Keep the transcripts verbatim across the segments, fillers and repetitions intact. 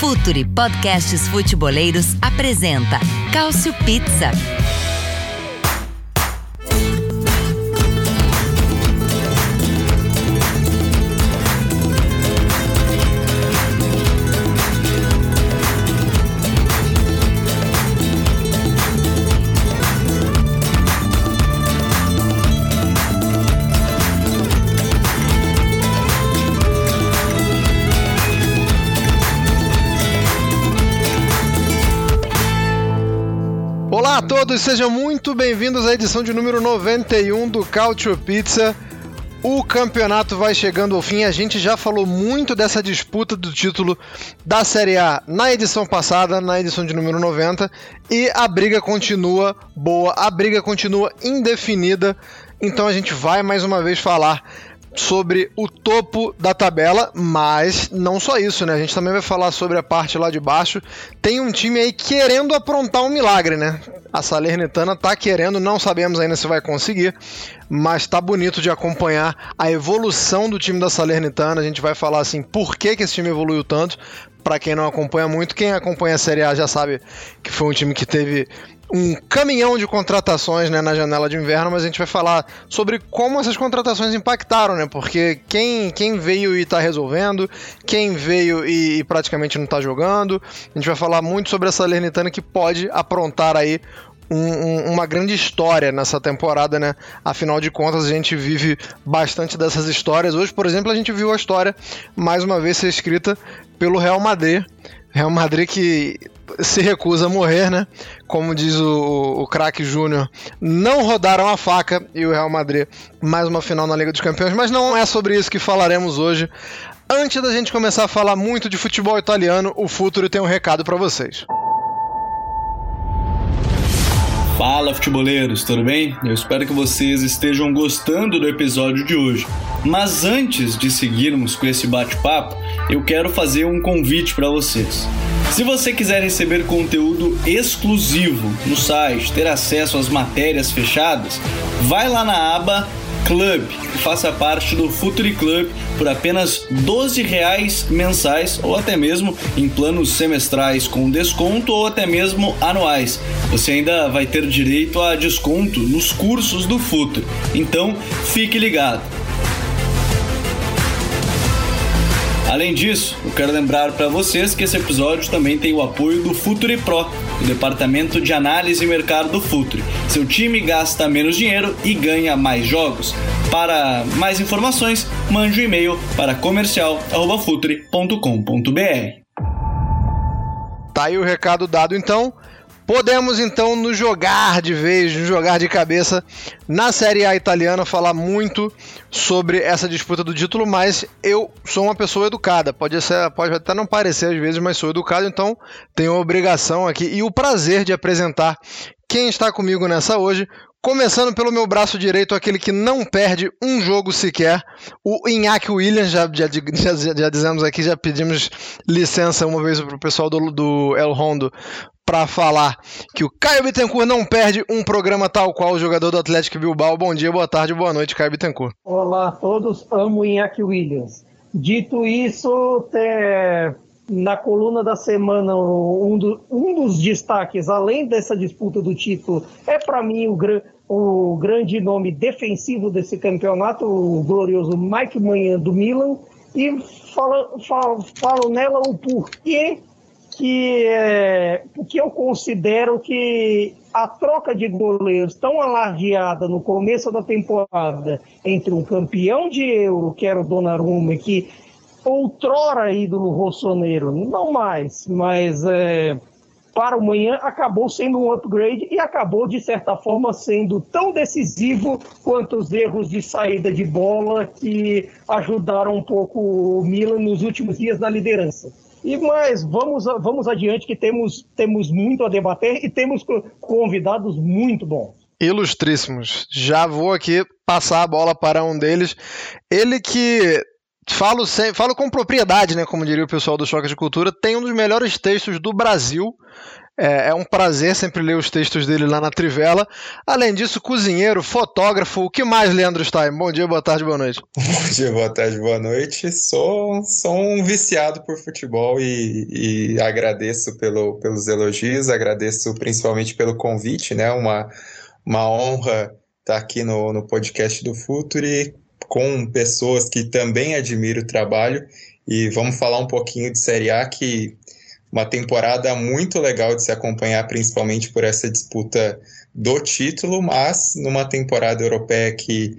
Futuri Podcasts Futeboleiros apresenta Calciopizza. Olá a todos, sejam muito bem-vindos à edição de número noventa e um do Calciopizza. O campeonato vai chegando ao fim, a gente já falou muito dessa disputa do título da Série A na edição passada, na edição de número noventa, e a briga continua boa, a briga continua indefinida, então a gente vai mais uma vez falar sobre o topo da tabela, mas não só isso, né? A gente também vai falar sobre a parte lá de baixo. Tem um time aí querendo aprontar um milagre, né? A Salernitana tá querendo, não sabemos ainda se vai conseguir, mas tá bonito de acompanhar a evolução do time da Salernitana. A gente vai falar assim, por que que esse time evoluiu tanto, para quem não acompanha muito. Quem acompanha a Série A já sabe que foi um time que teve um caminhão de contratações, né, na janela de inverno, mas a gente vai falar sobre como essas contratações impactaram, né? Porque quem, quem veio e tá resolvendo, quem veio e, e praticamente não tá jogando. A gente vai falar muito sobre a Salernitana, que pode aprontar aí um, um, uma grande história nessa temporada, né? Afinal de contas, a gente vive bastante dessas histórias. Hoje, por exemplo, a gente viu a história mais uma vez ser escrita pelo Real Madrid. Real Madrid que se recusa a morrer, né? Como diz o, o craque Júnior, não rodaram a faca e o Real Madrid mais uma final na Liga dos Campeões, mas não é sobre isso que falaremos hoje. Antes da gente começar a falar muito de futebol italiano, o Futuro tem um recado para vocês. Fala, futeboleiros, tudo bem? Eu espero que vocês estejam gostando do episódio de hoje. Mas antes de seguirmos com esse bate-papo, eu quero fazer um convite para vocês. Se você quiser receber conteúdo exclusivo no site, ter acesso às matérias fechadas, vai lá na aba Club e faça parte do Futuri Club por apenas doze reais mensais ou até mesmo em planos semestrais com desconto ou até mesmo anuais. Você ainda vai ter direito a desconto nos cursos do Futuri, então fique ligado. Além disso, eu quero lembrar para vocês que esse episódio também tem o apoio do Futuri Pro, o departamento de análise e mercado do Futuri. Seu time gasta menos dinheiro e ganha mais jogos. Para mais informações, mande um e-mail para comercial arroba futuri ponto com ponto b r. Tá aí o recado dado, então. Podemos, então, nos jogar de vez, nos jogar de cabeça na Série A italiana, falar muito sobre essa disputa do título, mas eu sou uma pessoa educada, pode ser, pode até não parecer às vezes, mas sou educado, então tenho a obrigação aqui e o prazer de apresentar quem está comigo nessa hoje, começando pelo meu braço direito, aquele que não perde um jogo sequer, o Iñaki Williams. Já, já, já, já dizemos aqui, já pedimos licença uma vez para o pessoal do, do El Rondo, para falar que o Caio Bittencourt não perde um programa tal qual o jogador do Atlético Bilbao. Bom dia, boa tarde, boa noite, Caio Bittencourt. Olá a todos, amo o Iñaki Williams. Dito isso, é, na coluna da semana, um, do, um dos destaques, além dessa disputa do título, é para mim o, gran, o grande nome defensivo desse campeonato, o glorioso Mike Maignan do Milan, e falo, falo, falo nela o porquê que é, porque eu considero que a troca de goleiros tão alardeada no começo da temporada entre um campeão de Euro, que era o Donnarumma, que outrora ídolo rossoneiro, não mais, mas é, para o Maignan acabou sendo um upgrade e acabou, de certa forma, sendo tão decisivo quanto os erros de saída de bola que ajudaram um pouco o Milan nos últimos dias na liderança. E, mas vamos, vamos adiante, que temos, temos muito a debater e temos convidados muito bons. Ilustríssimos. Já vou aqui passar a bola para um deles. Ele que, falo, sem, falo com propriedade, né, como diria o pessoal do Choque de Cultura, tem um dos melhores textos do Brasil É, é um prazer sempre ler os textos dele lá na Trivela. Além disso, cozinheiro, fotógrafo, o que mais, Leandro Stein? Bom dia, boa tarde, boa noite. Bom dia, boa tarde, boa noite. Sou, sou um viciado por futebol e, e agradeço pelo, pelos elogios, agradeço principalmente pelo convite, né? Uma, uma honra estar aqui no, no podcast do Futuri com pessoas que também admiram o trabalho e vamos falar um pouquinho de Série A, que... uma temporada muito legal de se acompanhar, principalmente por essa disputa do título, mas numa temporada europeia que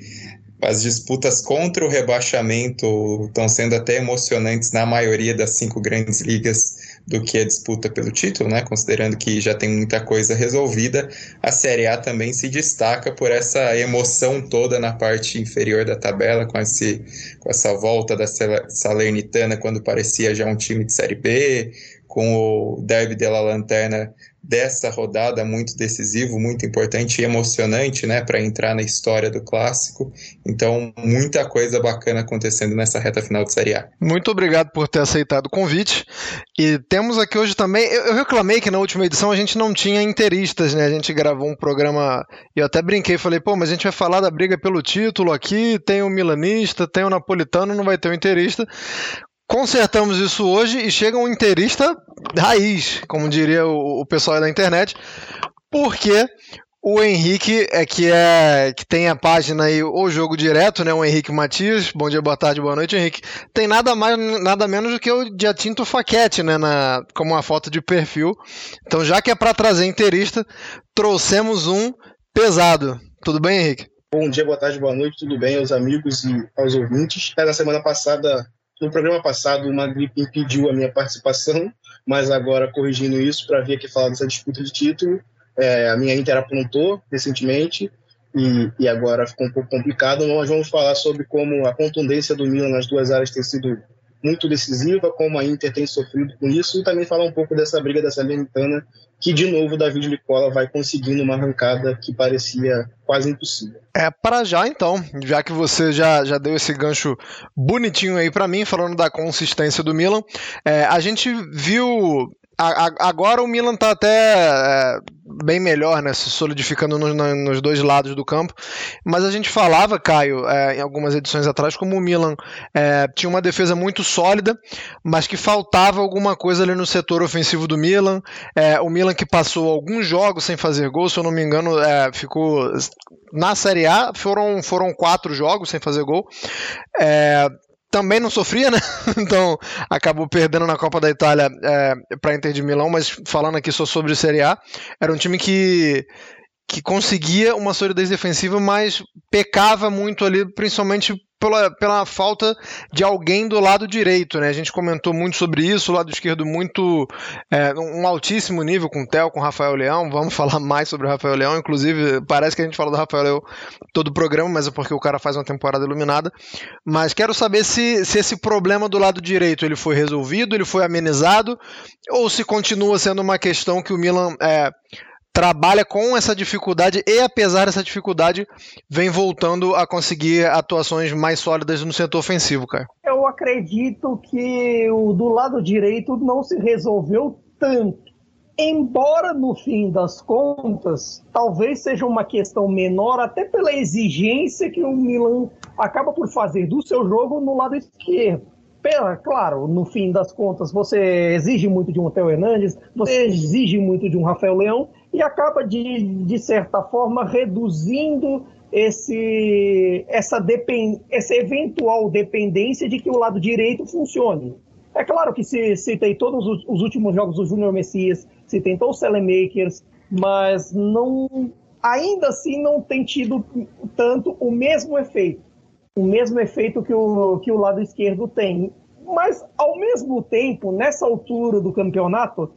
as disputas contra o rebaixamento estão sendo até emocionantes na maioria das cinco grandes ligas do que a disputa pelo título, né? Considerando que já tem muita coisa resolvida, a Série A também se destaca por essa emoção toda na parte inferior da tabela, com, esse, com essa volta da Salernitana quando parecia já um time de Série B, com o derby de la Lanterna dessa rodada, muito decisivo, muito importante e emocionante, né, para entrar na história do clássico. Então, muita coisa bacana acontecendo nessa reta final de Série A. Muito obrigado por ter aceitado o convite. E temos aqui hoje também... Eu, eu reclamei que na última edição a gente não tinha interistas, né? A gente gravou um programa... E eu até brinquei, falei, pô, mas a gente vai falar da briga pelo título aqui, tem o milanista, tem o napolitano, não vai ter o interista... Consertamos isso hoje e chega um interista raiz, como diria o, o pessoal da internet, porque o Henrique, é que, é, que tem a página aí, o Jogo Direto, né? O Henrique Matias, bom dia, boa tarde, boa noite, Henrique, tem nada mais, nada menos do que o Giacinto Facchetti, né? Na, como uma foto de perfil. Então, já que é para trazer interista, trouxemos um pesado. Tudo bem, Henrique? Bom dia, boa tarde, boa noite, tudo bem aos amigos e aos ouvintes. Na semana passada... No programa passado, uma gripe impediu a minha participação, mas agora, corrigindo isso, para vir aqui falar dessa disputa de título, é, a minha Inter aprontou recentemente e, e agora ficou um pouco complicado. Nós vamos falar sobre como a contundência do Milan nas duas áreas tem sido muito decisiva, como a Inter tem sofrido com isso, e também falar um pouco dessa briga da Salernitana, que, de novo, o Davide Nicola vai conseguindo uma arrancada que parecia quase impossível. É para já, então, já que você já, já deu esse gancho bonitinho aí para mim, falando da consistência do Milan, é, a gente viu... A, a, agora o Milan está até é, bem melhor, né, se solidificando no, no, nos dois lados do campo, mas a gente falava, Caio, é, em algumas edições atrás, como o Milan é, tinha uma defesa muito sólida, mas que faltava alguma coisa ali no setor ofensivo do Milan. É, o Milan que passou alguns jogos sem fazer gol, se eu não me engano, é, ficou na Série A, foram, foram quatro jogos sem fazer gol. É, também não sofria, né? Então acabou perdendo na Copa da Itália é, para Inter de Milão, mas falando aqui só sobre Série A, era um time que, que conseguia uma solidez defensiva, mas pecava muito ali, principalmente pela, pela falta de alguém do lado direito, né? A gente comentou muito sobre isso, o lado esquerdo muito é, um altíssimo nível com o Theo, com o Rafael Leão, vamos falar mais sobre o Rafael Leão, inclusive parece que a gente fala do Rafael Leão todo o programa, mas é porque o cara faz uma temporada iluminada, mas quero saber se, se esse problema do lado direito ele foi resolvido, ele foi amenizado, ou se continua sendo uma questão que o Milan... É, trabalha com essa dificuldade e, apesar dessa dificuldade, vem voltando a conseguir atuações mais sólidas no setor ofensivo, cara. Eu acredito que o do lado direito não se resolveu tanto. Embora, no fim das contas, talvez seja uma questão menor, até pela exigência que o Milan acaba por fazer do seu jogo no lado esquerdo. Claro, no fim das contas, você exige muito de um Theo Hernandes, você exige muito de um Rafael Leão e acaba, de, de certa forma, reduzindo esse, essa, depend, essa eventual dependência de que o lado direito funcione. É claro que se, se tem todos os, os últimos jogos do Júnior Messias, se tentou o Selemakers, mas não, ainda assim não tem tido tanto o mesmo efeito. o mesmo efeito que o, que o lado esquerdo tem. Mas, ao mesmo tempo, nessa altura do campeonato,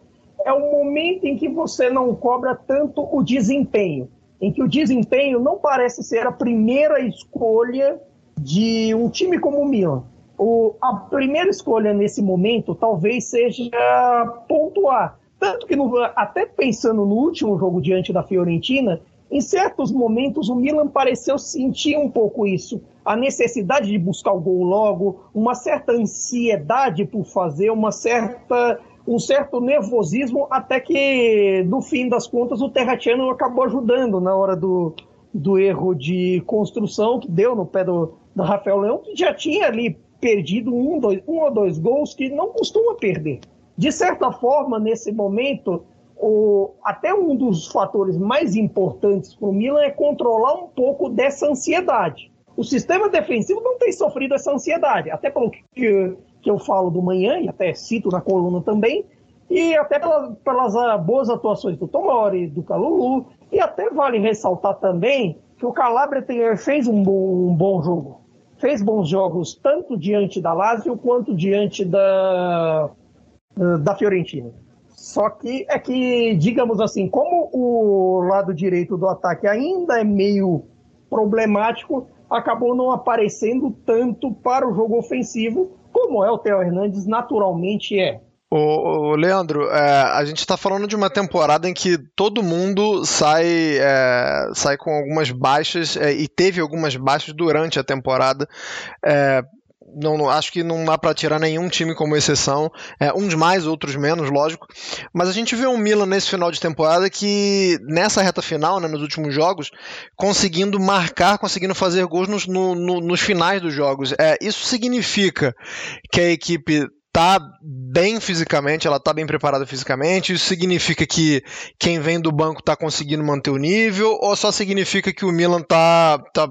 é o momento em que você não cobra tanto o desempenho, em que o desempenho não parece ser a primeira escolha de um time como o Milan. O, a primeira escolha nesse momento talvez seja pontuar. Tanto que, no, até pensando no último jogo diante da Fiorentina, em certos momentos o Milan pareceu sentir um pouco isso, a necessidade de buscar o gol logo, uma certa ansiedade por fazer, uma certa, um certo nervosismo, até que, no fim das contas, o Terratiano acabou ajudando na hora do, do erro de construção que deu no pé do, do Rafael Leão, que já tinha ali perdido um, dois, um ou dois gols que não costuma perder. De certa forma, nesse momento, o, até um dos fatores mais importantes para o Milan é controlar um pouco dessa ansiedade. O sistema defensivo não tem sofrido essa ansiedade, até pelo que, que eu falo do manhã, e até cito na coluna também, e até pela, pelas boas atuações do Tomori, do Kalulu, e até vale ressaltar também que o Calabria tem, fez um bom, um bom jogo. Fez bons jogos tanto diante da Lazio quanto diante da, da Fiorentina. Só que é que, digamos assim, como o lado direito do ataque ainda é meio problemático, acabou não aparecendo tanto para o jogo ofensivo, como é o Theo Hernandes naturalmente é. Ô, ô, Leandro, é, a gente está falando de uma temporada em que todo mundo sai, é, sai com algumas baixas, é, e teve algumas baixas durante a temporada. É, não, não, acho que não dá para tirar nenhum time como exceção, é, uns mais, outros menos, lógico. Mas a gente vê um Milan nesse final de temporada que, nessa reta final, né, nos últimos jogos, conseguindo marcar, conseguindo fazer gols nos, no, no, nos finais dos jogos. É, isso significa que a equipe está bem fisicamente, ela está bem preparada fisicamente? Isso significa que quem vem do banco está conseguindo manter o nível, ou só significa que o Milan está tá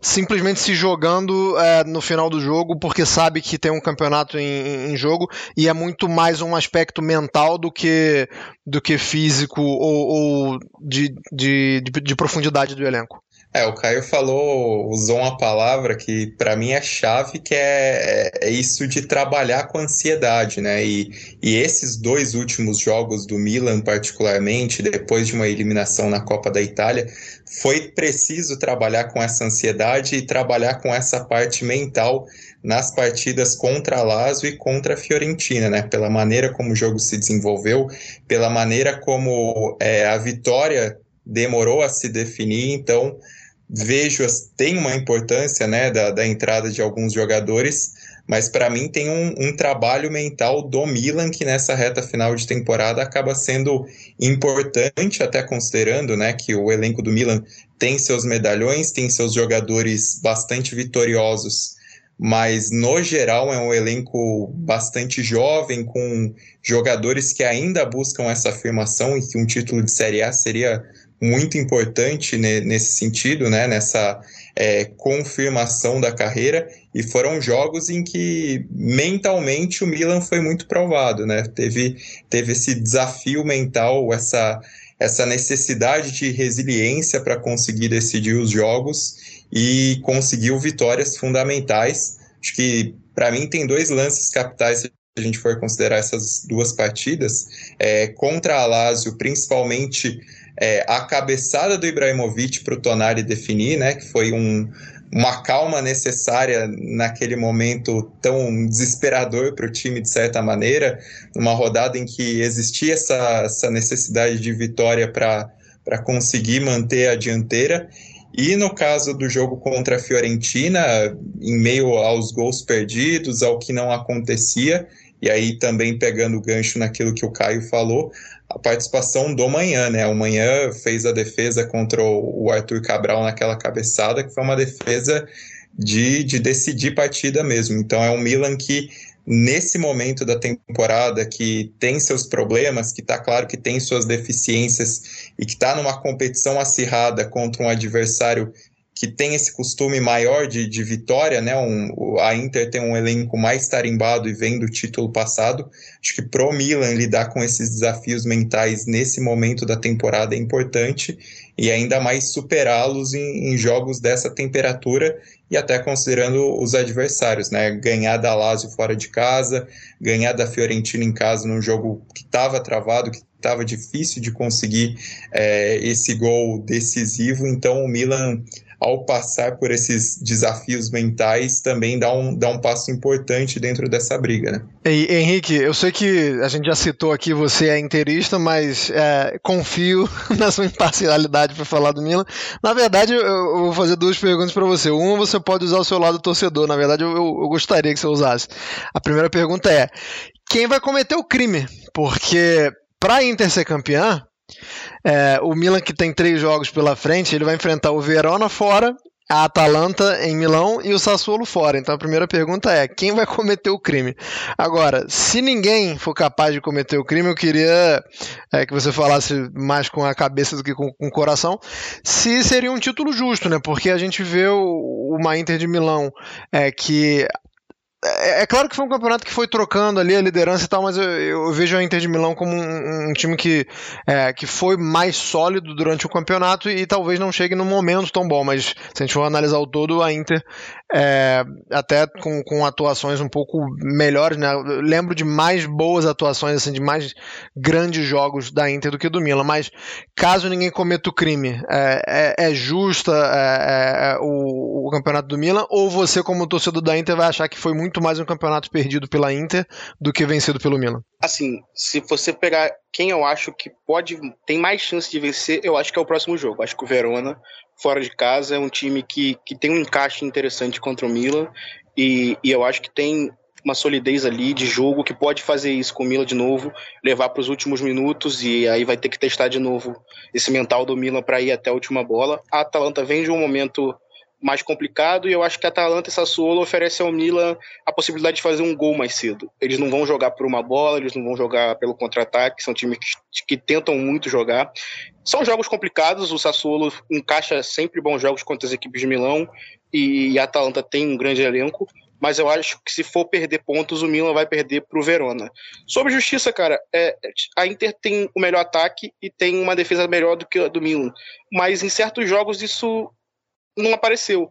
simplesmente se jogando é, no final do jogo, porque sabe que tem um campeonato em, em jogo, e é muito mais um aspecto mental do que, do que físico ou, ou de, de, de, de profundidade do elenco? É, o Caio falou, usou uma palavra que para mim é chave, que é, é isso de trabalhar com ansiedade, né? E, e esses dois últimos jogos do Milan, particularmente, depois de uma eliminação na Copa da Itália, foi preciso trabalhar com essa ansiedade e trabalhar com essa parte mental nas partidas contra a Lazio e contra a Fiorentina, né? Pela maneira como o jogo se desenvolveu, pela maneira como é, a vitória demorou a se definir, então... Vejo, tem uma importância, né, da, da entrada de alguns jogadores, mas para mim tem um, um trabalho mental do Milan que nessa reta final de temporada acaba sendo importante, até considerando, né, que o elenco do Milan tem seus medalhões, tem seus jogadores bastante vitoriosos, mas no geral é um elenco bastante jovem, com jogadores que ainda buscam essa afirmação e que um título de Série A seria... muito importante nesse sentido, né? Nessa é, confirmação da carreira, e foram jogos em que mentalmente o Milan foi muito provado, né? Teve, teve esse desafio mental, essa, essa necessidade de resiliência para conseguir decidir os jogos e conseguiu vitórias fundamentais. Acho que para mim tem dois lances capitais, se a gente for considerar essas duas partidas, é, contra a Lazio, principalmente é, a cabeçada do Ibrahimovic para o Tonali definir, né, que foi um, uma calma necessária naquele momento tão desesperador para o time, de certa maneira, numa rodada em que existia essa, essa necessidade de vitória para conseguir manter a dianteira. E no caso do jogo contra a Fiorentina, em meio aos gols perdidos, ao que não acontecia, e aí também pegando o gancho naquilo que o Caio falou, a participação do Manhã, né? O Manhã fez a defesa contra o Arthur Cabral naquela cabeçada, que foi uma defesa de, de decidir partida mesmo. Então é um Milan que, nesse momento da temporada, que tem seus problemas, que está claro que tem suas deficiências e que está numa competição acirrada contra um adversário que tem esse costume maior de, de vitória, né? Um, a Inter tem um elenco mais tarimbado e vem do título passado. Acho que pro Milan lidar com esses desafios mentais nesse momento da temporada é importante, e ainda mais superá-los em, em jogos dessa temperatura, e até considerando os adversários, né? Ganhar da Lazio fora de casa, ganhar da Fiorentina em casa num jogo que estava travado, que estava difícil de conseguir é, esse gol decisivo. Então o Milan, ao passar por esses desafios mentais, também dá um, dá um passo importante dentro dessa briga, né? E, Henrique, eu sei que a gente já citou aqui, você é interista, mas é, confio na sua imparcialidade para falar do Milan. Na verdade, eu, eu vou fazer duas perguntas para você. Uma, você pode usar o seu lado torcedor. Na verdade, eu, eu gostaria que você usasse. A primeira pergunta é: quem vai cometer o crime, porque para a Inter ser campeã, é, o Milan, que tem três jogos pela frente, ele vai enfrentar o Verona fora, a Atalanta em Milão e o Sassuolo fora. Então a primeira pergunta é, quem vai cometer o crime? Agora, se ninguém for capaz de cometer o crime, eu queria é, que você falasse mais com a cabeça do que com, com o coração, se seria um título justo, né? Porque a gente vê o, uma Inter de Milão é, que... É claro que foi um campeonato que foi trocando ali a liderança e tal, mas eu, eu vejo a Inter de Milão como um, um time que, é, que foi mais sólido durante o campeonato e, e talvez não chegue num momento tão bom, mas se a gente for analisar o todo, a Inter é, até com, com atuações um pouco melhores, né? Eu lembro de mais boas atuações, assim, de mais grandes jogos da Inter do que do Milan, mas caso ninguém cometa o crime, é, é, é justa é, é, o, o campeonato do Milan, ou você como torcedor da Inter vai achar que foi muito mais um campeonato perdido pela Inter do que vencido pelo Milan? Assim, se você pegar quem eu acho que pode, tem mais chance de vencer, eu acho que é o próximo jogo. Acho que o Verona, fora de casa, é um time que, que tem um encaixe interessante contra o Milan e, e eu acho que tem uma solidez ali de jogo que pode fazer isso com o Milan de novo, levar para os últimos minutos e aí vai ter que testar de novo esse mental do Milan para ir até a última bola. A Atalanta vem de um momento mais complicado, e eu acho que a Atalanta e Sassuolo oferecem ao Milan a possibilidade de fazer um gol mais cedo. Eles não vão jogar por uma bola, eles não vão jogar pelo contra-ataque, são times que, que tentam muito jogar. São jogos complicados, o Sassuolo encaixa sempre bons jogos contra as equipes de Milão, e a Atalanta tem um grande elenco, mas eu acho que se for perder pontos, o Milan vai perder pro Verona. Sobre justiça, cara, é, a Inter tem o melhor ataque e tem uma defesa melhor do que a do Milan, mas em certos jogos isso não apareceu.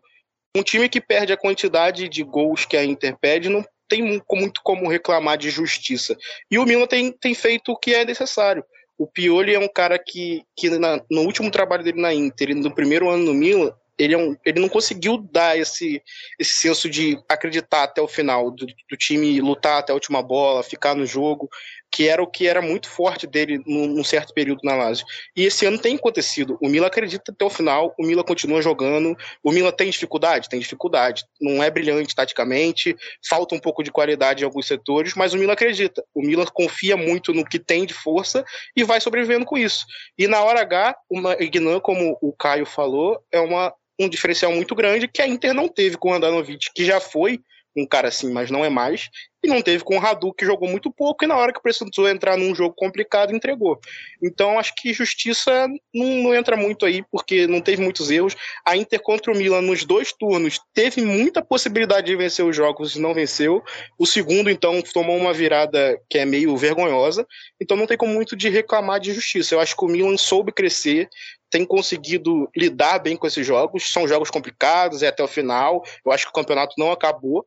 Um time que perde a quantidade de gols que a Inter perde não tem muito como reclamar de justiça. E o Milan tem, tem feito o que é necessário. O Pioli é um cara que, que na, no último trabalho dele na Inter e no primeiro ano no Milan, ele, é um, ele não conseguiu dar esse, esse senso de acreditar até o final, do, do time lutar até a última bola, ficar no jogo, que era o que era muito forte dele num, num certo período na Lazio. E esse ano tem acontecido. O Milan acredita até o final, o Milan continua jogando, o Milan tem dificuldade? Tem dificuldade. Não é brilhante taticamente, falta um pouco de qualidade em alguns setores, mas o Milan acredita. O Milan confia muito no que tem de força e vai sobrevivendo com isso. E na hora H, uma Ignan, como o Caio falou, é uma um diferencial muito grande que a Inter não teve com o Handanovic, que já foi um cara assim, mas não é mais, e não teve com o Radu, que jogou muito pouco, e na hora que precisou entrar num jogo complicado, entregou. Então, acho que justiça não, não entra muito aí, porque não teve muitos erros. A Inter contra o Milan, nos dois turnos, teve muita possibilidade de vencer os jogos e não venceu. O segundo, então, tomou uma virada que é meio vergonhosa, então não tem como muito de reclamar de justiça. Eu acho que o Milan soube crescer, tem conseguido lidar bem com esses jogos, são jogos complicados, é até o final, eu acho que o campeonato não acabou,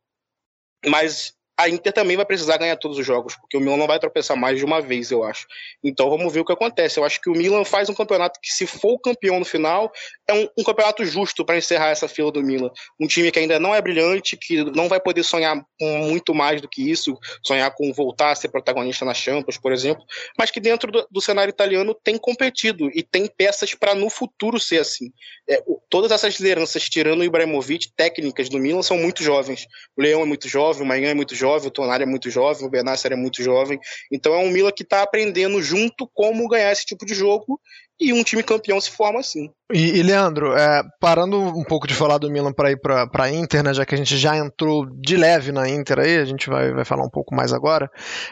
mas a Inter também vai precisar ganhar todos os jogos, porque o Milan não vai tropeçar mais de uma vez, eu acho. Então vamos ver o que acontece. Eu acho que o Milan faz um campeonato que, se for o campeão no final, é um, um campeonato justo para encerrar essa fila do Milan. Um time que ainda não é brilhante, que não vai poder sonhar com muito mais do que isso, sonhar com voltar a ser protagonista na Champions, por exemplo, mas que dentro do, do cenário italiano tem competido e tem peças para no futuro ser assim. É, o, todas essas lideranças, tirando o Ibrahimovic, técnicas do Milan, são muito jovens. O Leão é muito jovem, o Maignan é muito jovem, o Tonali é muito jovem, o Benassi é muito jovem, então é um Milan que está aprendendo junto como ganhar esse tipo de jogo, e um time campeão se forma assim. E, e Leandro, é, parando um pouco de falar do Milan para ir para a Inter, né, já que a gente já entrou de leve na Inter aí, a gente vai, vai falar um pouco mais agora.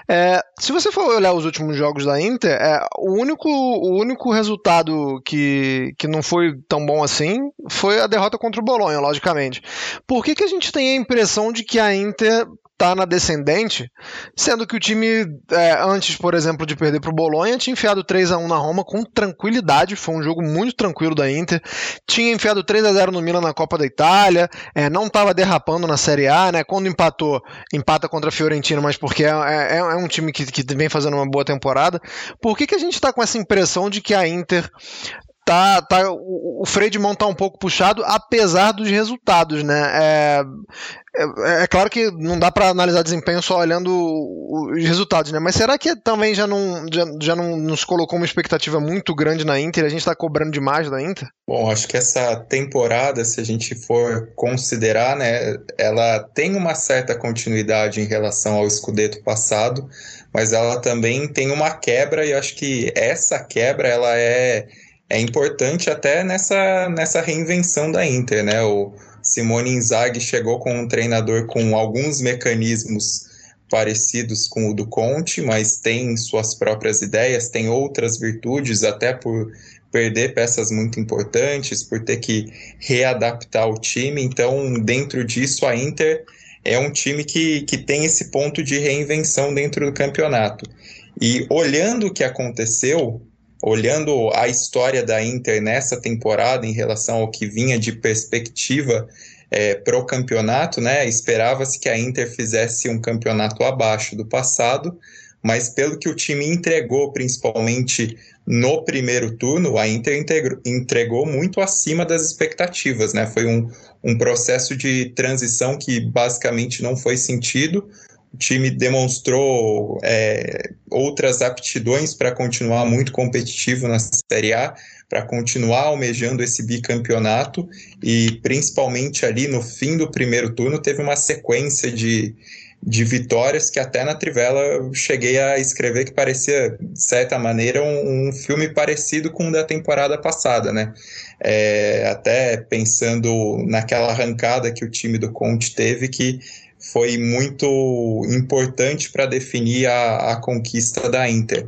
É, se você for olhar os últimos jogos da Inter, é, o, único, o único resultado que, que não foi tão bom assim foi a derrota contra o Bolonha, logicamente. Por que que a gente tem a impressão de que a Inter tá na descendente, sendo que o time, é, antes, por exemplo, de perder pro Bolonha, tinha enfiado três a um na Roma com tranquilidade, foi um jogo muito tranquilo da Inter, tinha enfiado três a zero no Milan na Copa da Itália, é, não estava derrapando na Série A, né? Quando empatou, empata contra a Fiorentina, mas porque é, é, é um time que, que vem fazendo uma boa temporada. Por que que a gente tá com essa impressão de que a Inter tá, tá, o, o freio de mão tá um pouco puxado, apesar dos resultados, né? É, é, é claro que não dá para analisar desempenho só olhando os resultados, né? Mas será que também já não, já, já não nos colocou uma expectativa muito grande na Inter? A gente está cobrando demais da Inter? Bom, acho que essa temporada, se a gente for considerar, né, ela tem uma certa continuidade em relação ao Scudetto passado, mas ela também tem uma quebra, e acho que essa quebra ela é... é importante até nessa, nessa reinvenção da Inter, né? O Simone Inzaghi chegou com um treinador com alguns mecanismos parecidos com o do Conte, mas tem suas próprias ideias, tem outras virtudes, até por perder peças muito importantes, por ter que readaptar o time. Então, dentro disso, a Inter é um time que, que tem esse ponto de reinvenção dentro do campeonato. E olhando o que aconteceu... Olhando a história da Inter nessa temporada em relação ao que vinha de perspectiva é, para o campeonato, né, esperava-se que a Inter fizesse um campeonato abaixo do passado, mas pelo que o time entregou, principalmente no primeiro turno, a Inter integrou, entregou muito acima das expectativas, né? Foi um, um processo de transição que basicamente não foi sentido. O time demonstrou é, outras aptidões para continuar muito competitivo na Série A, para continuar almejando esse bicampeonato, e principalmente ali no fim do primeiro turno teve uma sequência de, de vitórias que até na Trivela eu cheguei a escrever que parecia, de certa maneira, um, um filme parecido com o da temporada passada, né? É, até pensando naquela arrancada que o time do Conte teve, que foi muito importante para definir a, a conquista da Inter.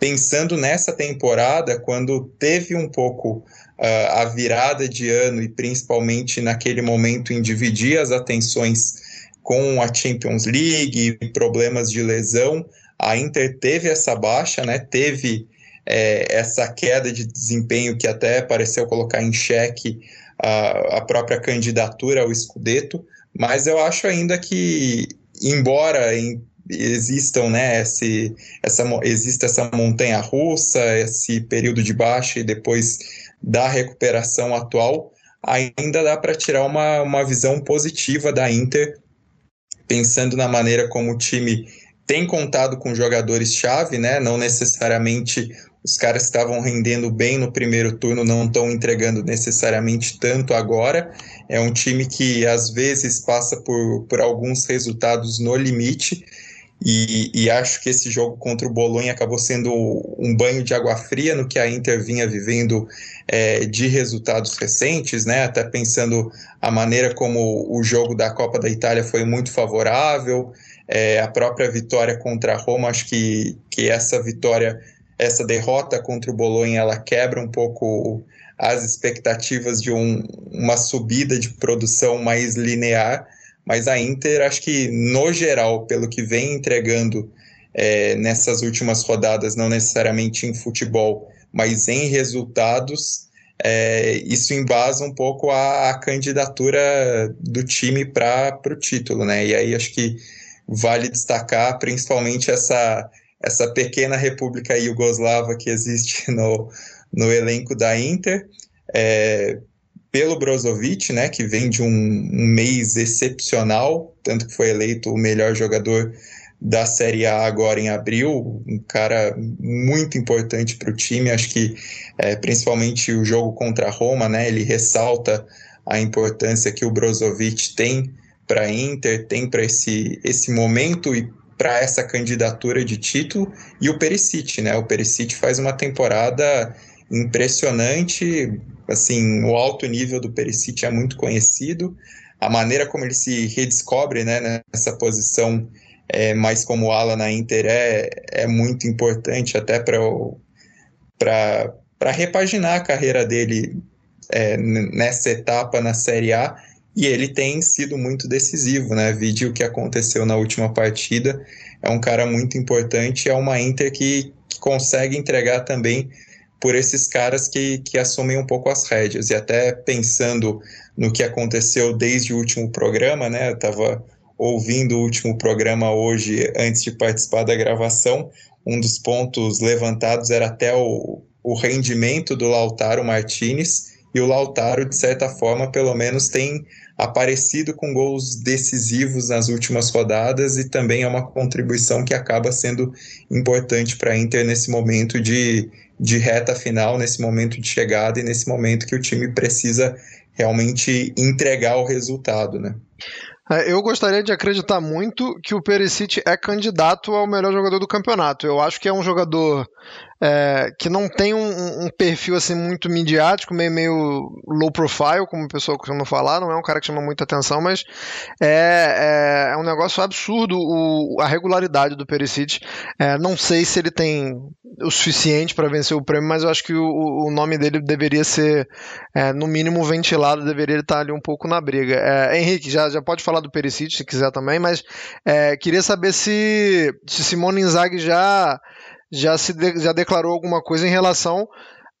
Pensando nessa temporada, quando teve um pouco uh, a virada de ano, e principalmente naquele momento em dividir as atenções com a Champions League, problemas de lesão, a Inter teve essa baixa, né? Teve é, essa queda de desempenho que até pareceu colocar em xeque a, a própria candidatura ao Scudetto. Mas eu acho ainda que, embora existam, né, esse, essa, exista essa montanha-russa, esse período de baixa e depois da recuperação atual, ainda dá para tirar uma, uma visão positiva da Inter, pensando na maneira como o time tem contado com jogadores-chave, né, não necessariamente os caras que estavam rendendo bem no primeiro turno não estão entregando necessariamente tanto agora. É um time que às vezes passa por, por alguns resultados no limite, e, e acho que esse jogo contra o Bolonha acabou sendo um banho de água fria no que a Inter vinha vivendo é, de resultados recentes, né? Até pensando a maneira como o jogo da Copa da Itália foi muito favorável, é, a própria vitória contra a Roma, acho que, que essa vitória... Essa derrota contra o Bolonha, ela quebra um pouco as expectativas de um, uma subida de produção mais linear, mas a Inter, acho que no geral, pelo que vem entregando é, nessas últimas rodadas, não necessariamente em futebol, mas em resultados, é, isso embasa um pouco a, a candidatura do time para o título, né? E aí acho que vale destacar principalmente essa... essa pequena república iugoslava que existe no, no elenco da Inter, é, pelo Brozovic, né, que vem de um, um mês excepcional, tanto que foi eleito o melhor jogador da Série A agora em abril, um cara muito importante para o time. Acho que é, principalmente o jogo contra a Roma, né, ele ressalta a importância que o Brozovic tem para a Inter, tem para esse, esse momento e para essa candidatura de título. E o Perisic, né? O Perisic faz uma temporada impressionante, assim, o alto nível do Perisic é muito conhecido, a maneira como ele se redescobre, né, nessa posição é, mais como ala na Inter é, é muito importante até para repaginar a carreira dele é, nessa etapa na Série A. E ele tem sido muito decisivo, né? Vide o que aconteceu na última partida. É um cara muito importante, é uma Inter que, que consegue entregar também por esses caras que, que assumem um pouco as rédeas. E até pensando no que aconteceu desde o último programa, né? Eu estava ouvindo o último programa hoje, antes de participar da gravação. Um dos pontos levantados era até o, o rendimento do Lautaro Martínez, e o Lautaro, de certa forma, pelo menos tem aparecido com gols decisivos nas últimas rodadas, e também é uma contribuição que acaba sendo importante para a Inter nesse momento de, de reta final, nesse momento de chegada e nesse momento que o time precisa realmente entregar o resultado, né? Eu gostaria de acreditar muito que o Perisic é candidato ao melhor jogador do campeonato. Eu acho que é um jogador é, que não tem um, um perfil assim, muito midiático, meio, meio low profile, como o pessoal costuma falar, não é um cara que chama muita atenção, mas é, é, é um negócio absurdo o, a regularidade do Perisic. É, não sei se ele tem o suficiente para vencer o prêmio, mas eu acho que o, o nome dele deveria ser, é, no mínimo, ventilado, deveria estar ali um pouco na briga. É, Henrique, já, já pode falar do Perisic, se quiser também, mas é, queria saber se, se Simone Inzaghi já, já, se de, já declarou alguma coisa em relação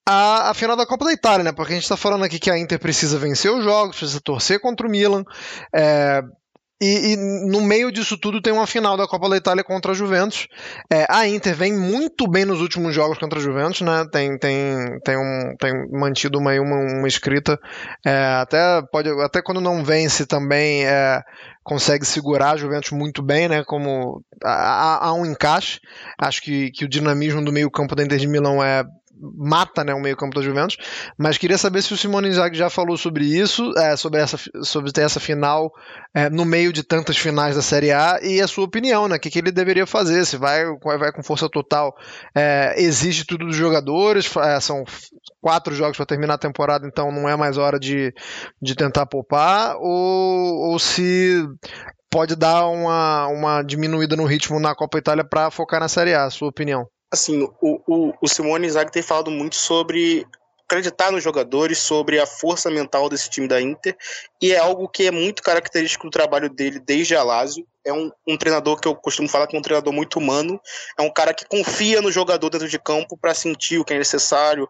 à, à final da Copa da Itália, né? Porque a gente está falando aqui que a Inter precisa vencer os jogos, precisa torcer contra o Milan, é, e, e no meio disso tudo tem uma final da Copa da Itália contra a Juventus. É, a Inter vem muito bem nos últimos jogos contra a Juventus, né? Tem, tem, tem, um, tem mantido uma, uma, uma escrita, é, até, pode, até quando não vence também é, consegue segurar a Juventus muito bem, né? Como há um encaixe. Acho que, que o dinamismo do meio campo da Inter de Milão é mata, né, o meio-campo da Juventus, mas queria saber se o Simone Inzaghi já falou sobre isso, é, sobre, essa, sobre ter essa final é, no meio de tantas finais da Série A, e a sua opinião, né, o que, que ele deveria fazer, se vai, vai com força total, é, exige tudo dos jogadores, é, são quatro jogos para terminar a temporada, então não é mais hora de, de tentar poupar, ou, ou se pode dar uma, uma diminuída no ritmo na Copa Itália para focar na Série A, a sua opinião. Assim, o, o, o Simone Inzaghi tem falado muito sobre acreditar nos jogadores, sobre a força mental desse time da Inter, e é algo que é muito característico do trabalho dele desde a Lazio. É um, um treinador que eu costumo falar que é um treinador muito humano, é um cara que confia no jogador dentro de campo para sentir o que é necessário.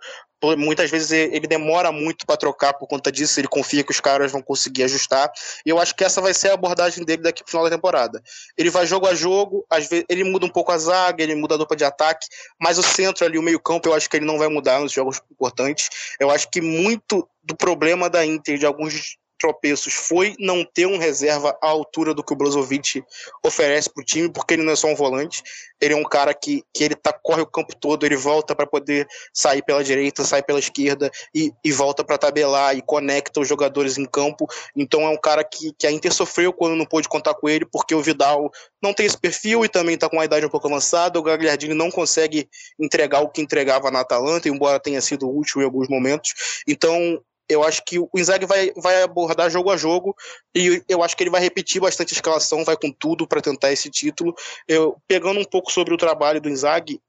Muitas vezes ele demora muito para trocar por conta disso, ele confia que os caras vão conseguir ajustar, e eu acho que essa vai ser a abordagem dele daqui pro final da temporada. Ele vai jogo a jogo, às vezes ele muda um pouco a zaga, ele muda a dupla de ataque, mas o centro ali, o meio campo, eu acho que ele não vai mudar nos jogos importantes. Eu acho que muito do problema da Inter, de alguns tropeços, foi não ter um reserva à altura do que o Brozovic oferece para o time, porque ele não é só um volante, ele é um cara que, que ele tá, corre o campo todo, ele volta para poder sair pela direita, sai pela esquerda e, e volta para tabelar e conecta os jogadores em campo. Então é um cara que, que a Inter sofreu quando não pôde contar com ele, porque o Vidal não tem esse perfil e também está com a idade um pouco avançada, o Gagliardini não consegue entregar o que entregava na Atalanta, embora tenha sido útil em alguns momentos. Então eu acho que o Inzaghi vai, vai abordar jogo a jogo, e eu acho que ele vai repetir bastante a escalação, vai com tudo para tentar esse título. Eu, pegando um pouco sobre o trabalho do Inzaghi,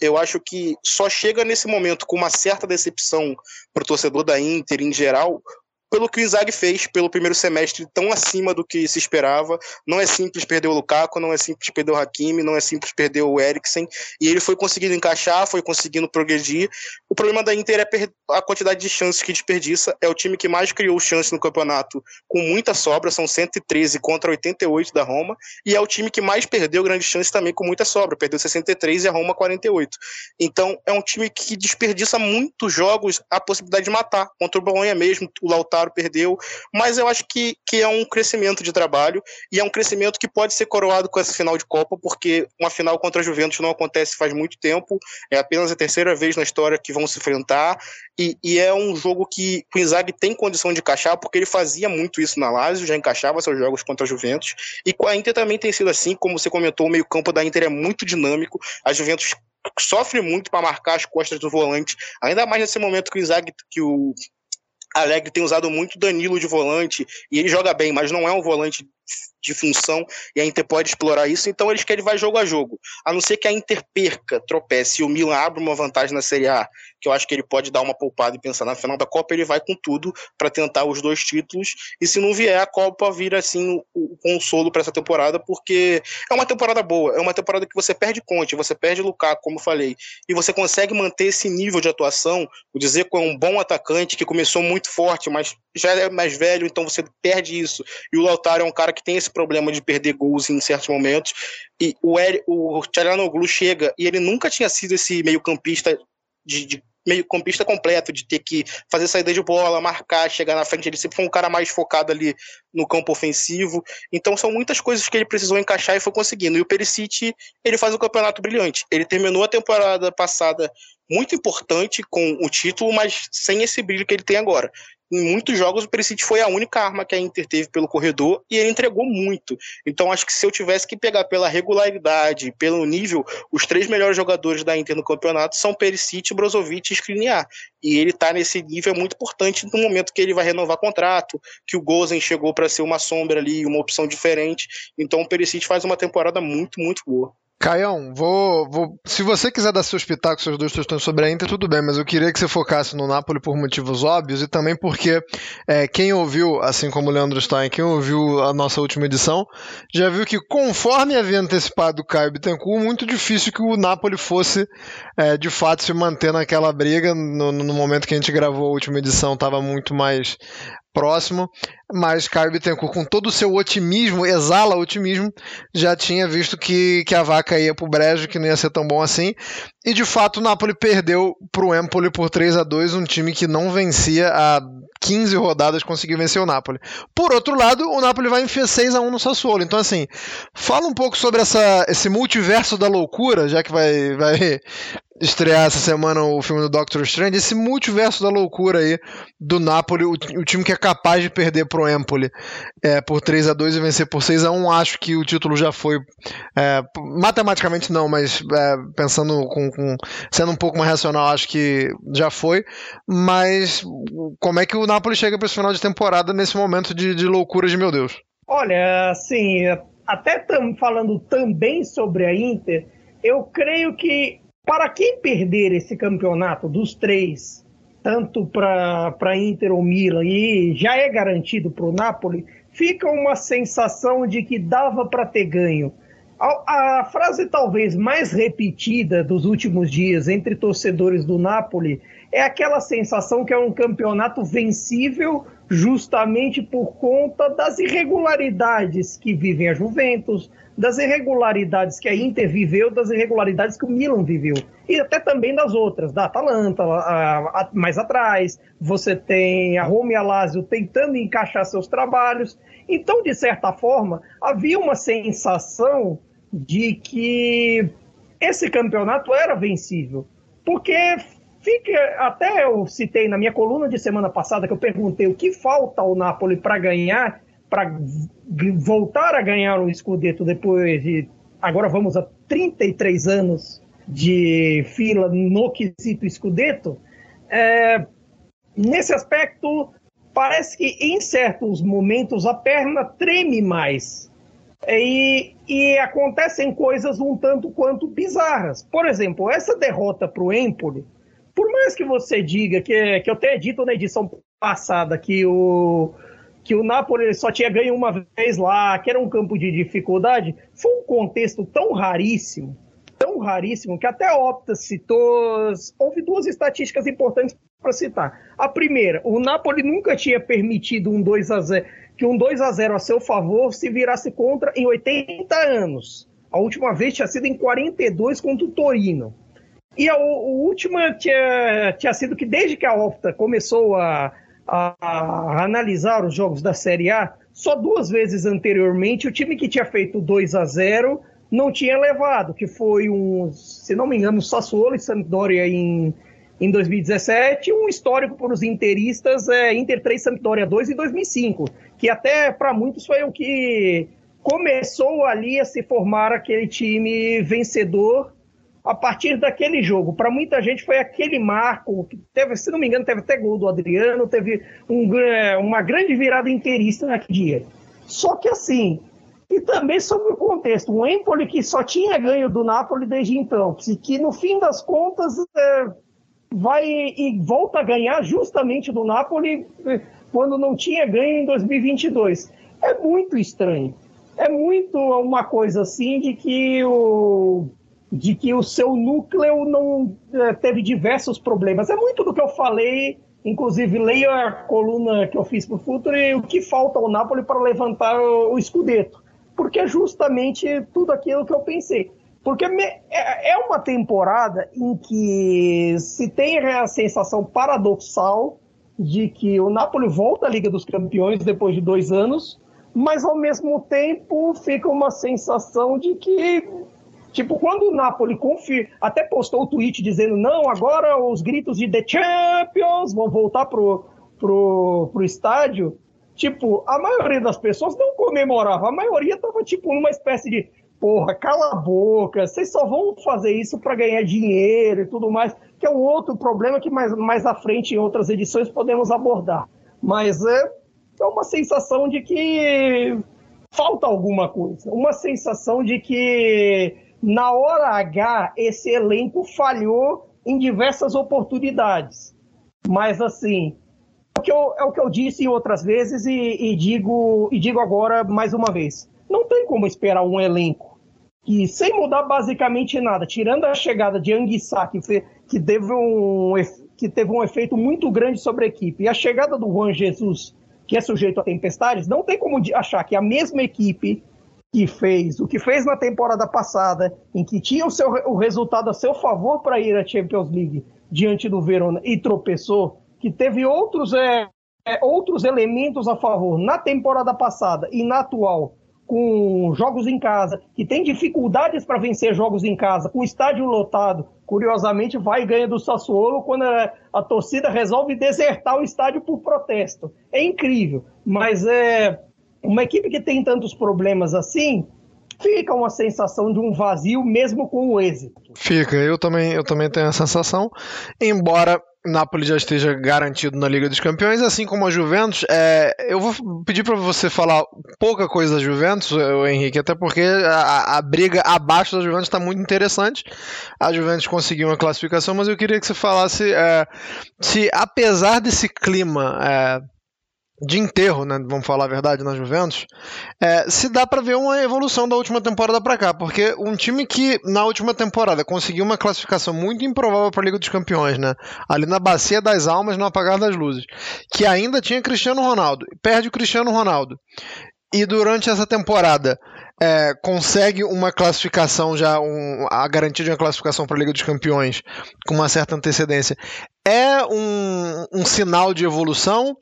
eu acho que só chega nesse momento com uma certa decepção para o torcedor da Inter em geral, pelo que o Inzaghi fez pelo primeiro semestre, tão acima do que se esperava. Não é simples perder o Lukaku, não é simples perder o Hakimi, não é simples perder o Eriksen, e ele foi conseguindo encaixar, foi conseguindo progredir. O problema da Inter é a quantidade de chances que desperdiça, é o time que mais criou chances no campeonato com muita sobra, são cento e treze contra oitenta e oito da Roma, e é o time que mais perdeu grandes chances também com muita sobra, perdeu sessenta e três e a Roma quarenta e oito. Então é um time que desperdiça muitos jogos, a possibilidade de matar, contra o Bolonha mesmo, o Lautaro perdeu, mas eu acho que, que é um crescimento de trabalho, e é um crescimento que pode ser coroado com essa final de Copa, porque uma final contra a Juventus não acontece faz muito tempo, é apenas a terceira vez na história que vão se enfrentar, e, e é um jogo que o Inzaghi tem condição de encaixar, porque ele fazia muito isso na Lazio, já encaixava seus jogos contra a Juventus, e com a Inter também tem sido assim. Como você comentou, o meio campo da Inter é muito dinâmico, a Juventus sofre muito para marcar as costas do volante, ainda mais nesse momento que o Inzaghi, que o Allegri tem usado muito Danilo de volante, e ele joga bem, mas não é um volante de função, e a Inter pode explorar isso. Então eles querem, vai jogo a jogo, a não ser que a Inter perca, tropece, e o Milan abre uma vantagem na Série A, que eu acho que ele pode dar uma poupada e pensar na final da Copa, ele vai com tudo para tentar os dois títulos, e se não vier a Copa, vira assim o consolo para essa temporada, porque é uma temporada boa, é uma temporada que você perde Conte, você perde Lukaku, como eu falei, e você consegue manter esse nível de atuação. O Dzeko é um bom atacante que começou muito forte, mas já é mais velho, então você perde isso, e o Lautaro é um cara que tem esse problema de perder gols em certos momentos, e o Italiano chega, e ele nunca tinha sido esse meio campista de, de meio-campista completo, de ter que fazer saída de bola, marcar, chegar na frente. Ele sempre foi um cara mais focado ali no campo ofensivo. Então são muitas coisas que ele precisou encaixar e foi conseguindo. E o Perisic, ele faz um campeonato brilhante. Ele terminou a temporada passada muito importante com o título, mas sem esse brilho que ele tem agora. Em muitos jogos o Perisic foi a única arma que a Inter teve pelo corredor e ele entregou muito. Então acho que se eu tivesse que pegar pela regularidade, pelo nível, os três melhores jogadores da Inter no campeonato são Perisic, Brozovic e Skriniar. E ele está nesse nível muito importante no momento que ele vai renovar contrato, que o Gozan chegou para ser uma sombra ali, uma opção diferente. Então o Perisic faz uma temporada muito, muito boa. Caião, vou, vou, se você quiser dar seus pitacos, seus dois tostões sobre a Inter, tudo bem, mas eu queria que você focasse no Napoli por motivos óbvios e também porque é, quem ouviu, assim como o Leandro Stein, quem ouviu a nossa última edição, já viu que conforme havia antecipado o Caio Bittencourt, muito difícil que o Napoli fosse é, de fato se manter naquela briga. No, no momento que a gente gravou a última edição estava muito mais próximo, mas Caio Bittencourt, com todo o seu otimismo, exala otimismo, já tinha visto que, que a vaca ia pro brejo, que não ia ser tão bom assim, e de fato o Napoli perdeu pro Empoli por três a dois, um time que não vencia há quinze rodadas, conseguiu vencer o Napoli. Por outro lado, o Napoli vai enfiar seis a um no Sassuolo, então assim, fala um pouco sobre essa, esse multiverso da loucura, já que vai... vai... estrear essa semana o filme do Doctor Strange, esse multiverso da loucura aí do Napoli, o, o time que é capaz de perder pro Empoli é, por três a dois e vencer por seis a um. Acho que o título já foi é, matematicamente não, mas é, pensando com, com, sendo um pouco mais racional, acho que já foi, mas como é que o Napoli chega para esse final de temporada nesse momento de, de loucura de meu Deus? Olha, assim, até tam, falando também sobre a Inter, eu creio que para quem perder esse campeonato dos três, tanto para Inter ou Milan, e já é garantido para o Napoli, fica uma sensação de que dava para ter ganho. A, a frase talvez mais repetida dos últimos dias entre torcedores do Napoli é aquela sensação que é um campeonato vencível justamente por conta das irregularidades que vivem a Juventus, das irregularidades que a Inter viveu, das irregularidades que o Milan viveu. E até também das outras, da Atalanta, a, a, mais atrás, você tem a Roma e a Lazio tentando encaixar seus trabalhos. Então, de certa forma, havia uma sensação de que esse campeonato era vencível. Porque fica, até eu citei na minha coluna de semana passada, que eu perguntei o que falta ao Napoli para ganhar, para voltar a ganhar um Scudetto depois de... Agora vamos a trinta e três anos de fila no quesito Scudetto. É, nesse aspecto, parece que em certos momentos a perna treme mais. E, e acontecem coisas um tanto quanto bizarras. Por exemplo, essa derrota para o Empoli, por mais que você diga, que, que eu tenha dito na edição passada que o... que o Napoli só tinha ganho uma vez lá, que era um campo de dificuldade, foi um contexto tão raríssimo, tão raríssimo, que até a Opta citou... Houve duas estatísticas importantes para citar. A primeira, o Napoli nunca tinha permitido um dois a zero, que um dois a zero a seu favor se virasse contra em oitenta anos. A última vez tinha sido em quarenta e dois contra o Torino. E a, a última tinha, tinha sido que desde que a Opta começou a... a analisar os jogos da Série A, só duas vezes anteriormente o time que tinha feito dois a zero não tinha levado, que foi um, se não me engano, Sassuolo e Sampdoria em, em dois mil e dezessete, um histórico para os interistas, é, Inter três, Sampdoria dois em dois mil e cinco, que até para muitos foi o que começou ali a se formar aquele time vencedor. A partir daquele jogo, para muita gente foi aquele marco, que teve, se não me engano, teve até gol do Adriano, teve um, uma grande virada interista naquele dia. Só que assim, e também sobre o contexto, o Empoli que só tinha ganho do Napoli desde então, que no fim das contas é, vai e volta a ganhar justamente do Napoli quando não tinha ganho em dois mil e vinte e dois. É muito estranho, é muito uma coisa assim de que o... de que o seu núcleo não é, teve diversos problemas. É muito do que eu falei, inclusive leio a coluna que eu fiz para o Futuro e o que falta ao Napoli para levantar o, o Scudetto, porque é justamente tudo aquilo que eu pensei. Porque é uma temporada em que se tem a sensação paradoxal de que o Napoli volta à Liga dos Campeões depois de dois anos, mas ao mesmo tempo fica uma sensação de que, tipo, quando o Napoli confia, até postou o tweet dizendo, não, agora os gritos de The Champions vão voltar pro, pro, pro estádio, tipo, a maioria das pessoas não comemorava, a maioria tava, tipo, numa espécie de, porra, cala a boca, vocês só vão fazer isso para ganhar dinheiro e tudo mais, que é um outro problema que mais, mais à frente, em outras edições, podemos abordar. Mas é, é uma sensação de que falta alguma coisa, uma sensação de que, na hora H, esse elenco falhou em diversas oportunidades. Mas, assim, é o que eu, é o que eu disse outras vezes e, e, digo, e digo agora mais uma vez. Não tem como esperar um elenco que, sem mudar basicamente nada, tirando a chegada de Anguissa, que, que, um, que teve um efeito muito grande sobre a equipe, e a chegada do Juan Jesus, que é sujeito a tempestades, não tem como achar que a mesma equipe que fez o que fez na temporada passada, em que tinha o, seu, o resultado a seu favor para ir à Champions League diante do Verona e tropeçou, que teve outros, é, outros elementos a favor na temporada passada e na atual, com jogos em casa, que tem dificuldades para vencer jogos em casa, com estádio lotado, curiosamente vai e ganha do Sassuolo quando a, a torcida resolve desertar o estádio por protesto. É incrível, mas é uma equipe que tem tantos problemas assim, fica uma sensação de um vazio mesmo com o êxito. Fica, eu também, eu também tenho a sensação, embora Napoli já esteja garantido na Liga dos Campeões, assim como a Juventus. É, eu vou pedir para você falar pouca coisa da Juventus, Henrique, até porque a, a briga abaixo da Juventus está muito interessante. A Juventus conseguiu uma classificação, mas eu queria que você falasse é, se, apesar desse clima é, de enterro, né, vamos falar a verdade, na Juventus, é, se dá para ver uma evolução da última temporada para cá, porque um time que na última temporada conseguiu uma classificação muito improvável para a Liga dos Campeões, né, ali na bacia das almas, no apagar das luzes, que ainda tinha Cristiano Ronaldo, perde o Cristiano Ronaldo, e durante essa temporada é, consegue uma classificação já, um, a garantia de uma classificação para a Liga dos Campeões com uma certa antecedência, é um, um sinal de evolução?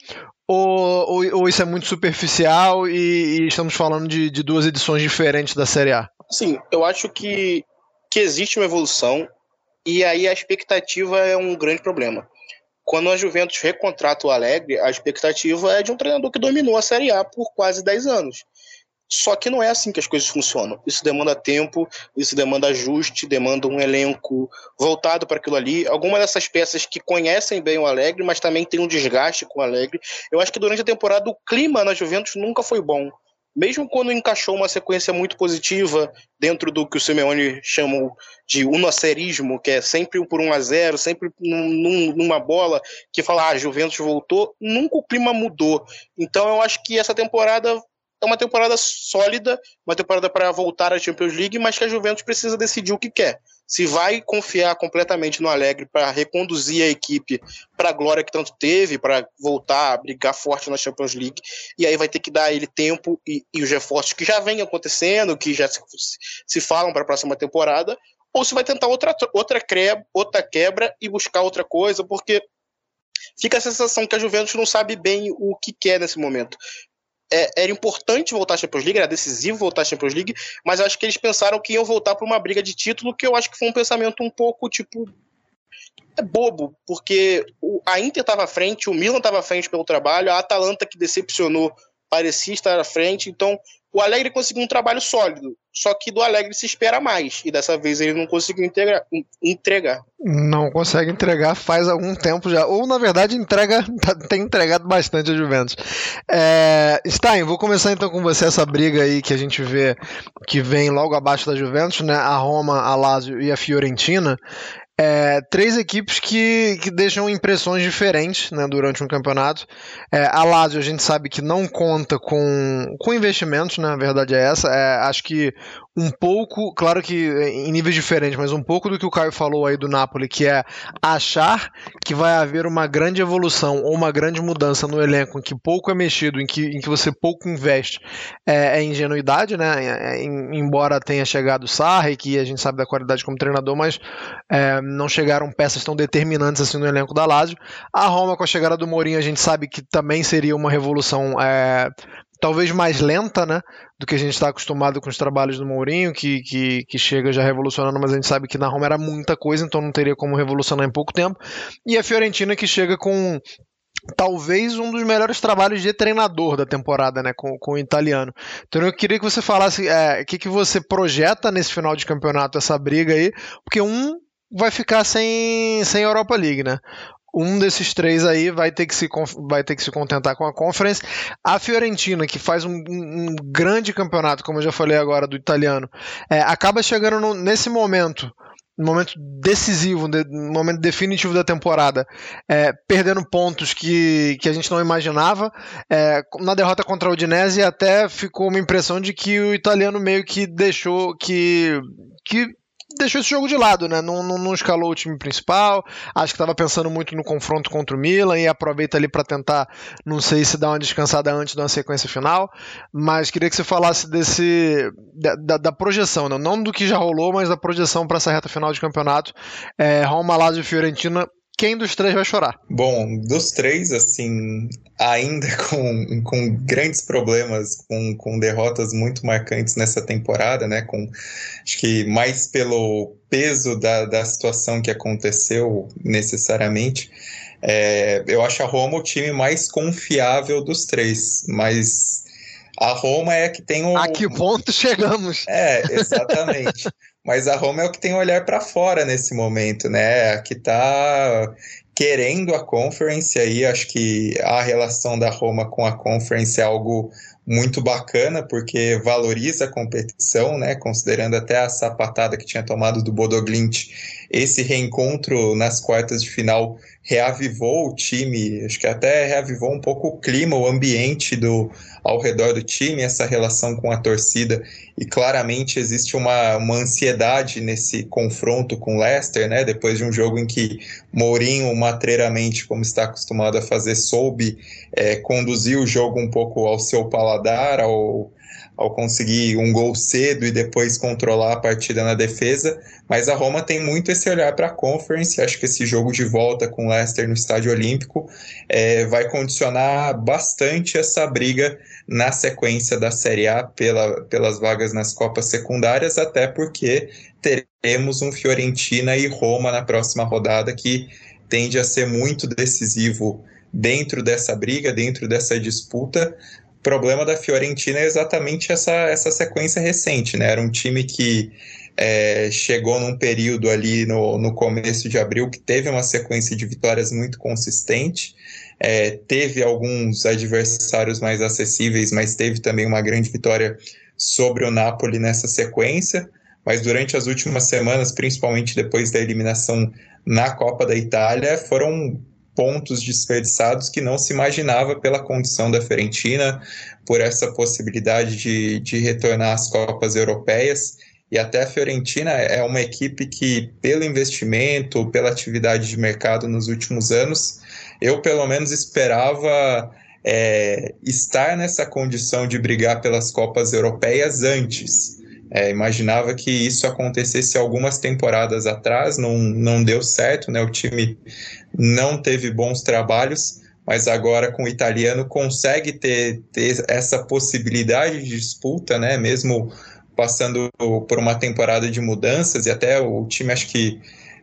Ou, ou, ou isso é muito superficial e, e estamos falando de, de duas edições diferentes da Série A? Sim, eu acho que, que existe uma evolução e aí a expectativa é um grande problema. Quando a Juventus recontrata o Allegri, a expectativa é de um treinador que dominou a Série A por quase dez anos. Só que não é assim que as coisas funcionam. Isso demanda tempo, isso demanda ajuste, demanda um elenco voltado para aquilo ali. Algumas dessas peças que conhecem bem o Allegri, mas também tem um desgaste com o Allegri. Eu acho que durante a temporada o clima na Juventus nunca foi bom. Mesmo quando encaixou uma sequência muito positiva dentro do que o Simeone chamou de unacerismo, que é sempre por um a zero, sempre num, numa bola que fala, ah, a Juventus voltou, nunca o clima mudou. Então eu acho que essa temporada é uma temporada sólida, uma temporada para voltar à Champions League, mas que a Juventus precisa decidir o que quer. Se vai confiar completamente no Allegri para reconduzir a equipe para a glória que tanto teve, para voltar a brigar forte na Champions League, e aí vai ter que dar a ele tempo e, e os reforços que já vem acontecendo, que já se, se falam para a próxima temporada, ou se vai tentar outra, outra, cre, outra quebra e buscar outra coisa, porque fica a sensação que a Juventus não sabe bem o que quer nesse momento. É, era importante voltar à Champions League, era decisivo voltar à Champions League, mas acho que eles pensaram que iam voltar para uma briga de título, que eu acho que foi um pensamento um pouco, tipo, é bobo, porque a Inter estava à frente, o Milan estava à frente pelo trabalho, a Atalanta, que decepcionou, parecia estar à frente, então o Allegri conseguiu um trabalho sólido, só que do Allegri se espera mais, e dessa vez ele não conseguiu integrar, entregar. Não consegue entregar faz algum tempo já, ou na verdade entrega, tá, tem entregado bastante a Juventus. É, Stein, vou começar então com você essa briga aí que a gente vê, que vem logo abaixo da Juventus, né? A Roma, a Lazio e a Fiorentina. É, três equipes que, que deixam impressões diferentes, né, durante um campeonato. É, a Lazio a gente sabe que não conta com, com investimentos, né, a verdade é essa. É, acho que um pouco, claro que em níveis diferentes, mas um pouco do que o Caio falou aí do Napoli, que é achar que vai haver uma grande evolução ou uma grande mudança no elenco em que pouco é mexido, em que, em que você pouco investe, é, é ingenuidade, né? É, é, embora tenha chegado o Sarri, que a gente sabe da qualidade como treinador, mas é, não chegaram peças tão determinantes assim no elenco da Lazio. A Roma, com a chegada do Mourinho, a gente sabe que também seria uma revolução é, talvez mais lenta, né, do que a gente está acostumado com os trabalhos do Mourinho, que, que, que chega já revolucionando, mas a gente sabe que na Roma era muita coisa, então não teria como revolucionar em pouco tempo. E a Fiorentina, que chega com talvez um dos melhores trabalhos de treinador da temporada, né, com, com o italiano. Então eu queria que você falasse é, o que, que você projeta nesse final de campeonato, essa briga aí, porque um vai ficar sem, sem Europa League, né? Um desses três aí vai ter que se, vai ter que se contentar com a Conference. A Fiorentina, que faz um, um grande campeonato, como eu já falei agora, do italiano, é, acaba chegando no, nesse momento, no momento decisivo, no de, momento definitivo da temporada, é, perdendo pontos que, que a gente não imaginava. É, na derrota contra a Udinese até ficou uma impressão de que o italiano meio que deixou que... que deixou esse jogo de lado, né? Não, não, não escalou o time principal, acho que estava pensando muito no confronto contra o Milan e aproveita ali para tentar, não sei se dar uma descansada antes de uma sequência final, mas queria que você falasse desse da, da, da projeção, né? Não do que já rolou, mas da projeção para essa reta final de campeonato. É, Roma, Lazio e Fiorentina, quem dos três vai chorar? Bom, dos três, assim, ainda com, com grandes problemas, com, com derrotas muito marcantes nessa temporada, né? Com, acho que mais pelo peso da, da situação que aconteceu, necessariamente, é, eu acho a Roma o time mais confiável dos três, mas a Roma é a que tem o... A que ponto chegamos? É, exatamente. Mas a Roma é o que tem o olhar para fora nesse momento, né? A que está querendo a Conference aí. Acho que a relação da Roma com a Conference é algo muito bacana, porque valoriza a competição, né? Considerando até a sapatada que tinha tomado do Bodoglint, esse reencontro nas quartas de final reavivou o time, acho que até reavivou um pouco o clima, o ambiente do, ao redor do time, essa relação com a torcida, e claramente existe uma, uma ansiedade nesse confronto com o Leicester, né? Depois de um jogo em que Mourinho, matreiramente, como está acostumado a fazer, soube é, conduzir o jogo um pouco ao seu paladar, ao... ao conseguir um gol cedo e depois controlar a partida na defesa, mas a Roma tem muito esse olhar para a Conference. Acho que esse jogo de volta com o Leicester no Estádio Olímpico é, vai condicionar bastante essa briga na sequência da Série A pela, pelas vagas nas Copas secundárias, até porque teremos um Fiorentina e Roma na próxima rodada, que tende a ser muito decisivo dentro dessa briga, dentro dessa disputa. O problema da Fiorentina é exatamente essa, essa sequência recente, né? Era um time que é, chegou num período ali no, no começo de abril que teve uma sequência de vitórias muito consistente, é, teve alguns adversários mais acessíveis, mas teve também uma grande vitória sobre o Napoli nessa sequência, mas durante as últimas semanas, principalmente depois da eliminação na Copa da Itália, foram pontos desperdiçados que não se imaginava pela condição da Fiorentina, por essa possibilidade de, de retornar às Copas Europeias. E até a Fiorentina é uma equipe que, pelo investimento, pela atividade de mercado nos últimos anos, eu pelo menos esperava é, estar nessa condição de brigar pelas Copas Europeias antes. É, imaginava que isso acontecesse algumas temporadas atrás, não, não deu certo, né? O time não teve bons trabalhos, mas agora com o italiano consegue ter, ter essa possibilidade de disputa, né? Mesmo passando por uma temporada de mudanças, e até o time, acho que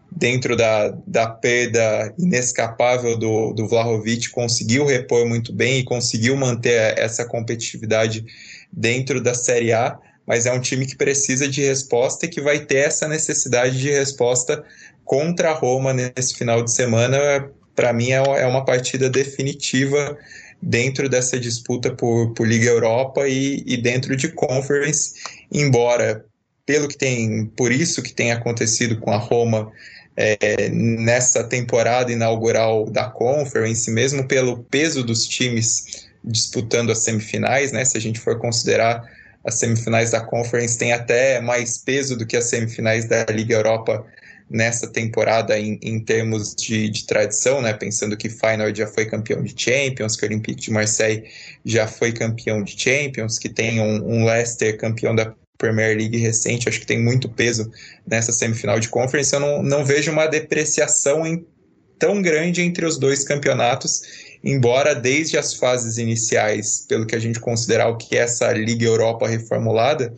dentro da, da perda inescapável do, do Vlahovic, conseguiu repor muito bem e conseguiu manter essa competitividade dentro da Série A. Mas é um time que precisa de resposta e que vai ter essa necessidade de resposta contra a Roma nesse final de semana. Para mim é uma partida definitiva dentro dessa disputa por, por Liga Europa e, e dentro de Conference, embora pelo que tem, por isso que tem acontecido com a Roma é, nessa temporada inaugural da Conference, mesmo pelo peso dos times disputando as semifinais, né, se a gente for considerar as semifinais da Conference têm até mais peso do que as semifinais da Liga Europa nessa temporada em, em termos de, de tradição, né? Pensando que Feyenoord já foi campeão de Champions, que o Olympique de Marseille já foi campeão de Champions, que tem um, um Leicester campeão da Premier League recente, acho que tem muito peso nessa semifinal de Conference. Eu não, não vejo uma depreciação em, tão grande entre os dois campeonatos, embora desde as fases iniciais, pelo que a gente considerar o que é essa Liga Europa reformulada,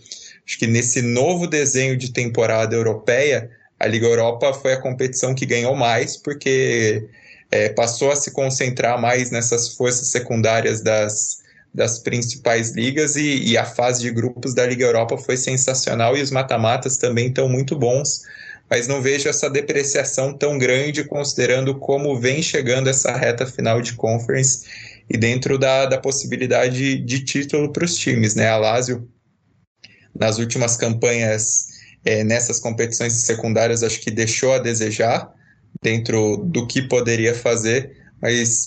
acho que nesse novo desenho de temporada europeia, a Liga Europa foi a competição que ganhou mais, porque é, passou a se concentrar mais nessas forças secundárias das, das principais ligas, e, e a fase de grupos da Liga Europa foi sensacional, e os mata-matas também estão muito bons, mas não vejo essa depreciação tão grande considerando como vem chegando essa reta final de Conference e dentro da, da possibilidade de título para os times, né? A Lazio, nas últimas campanhas, é, nessas competições secundárias, acho que deixou a desejar dentro do que poderia fazer, mas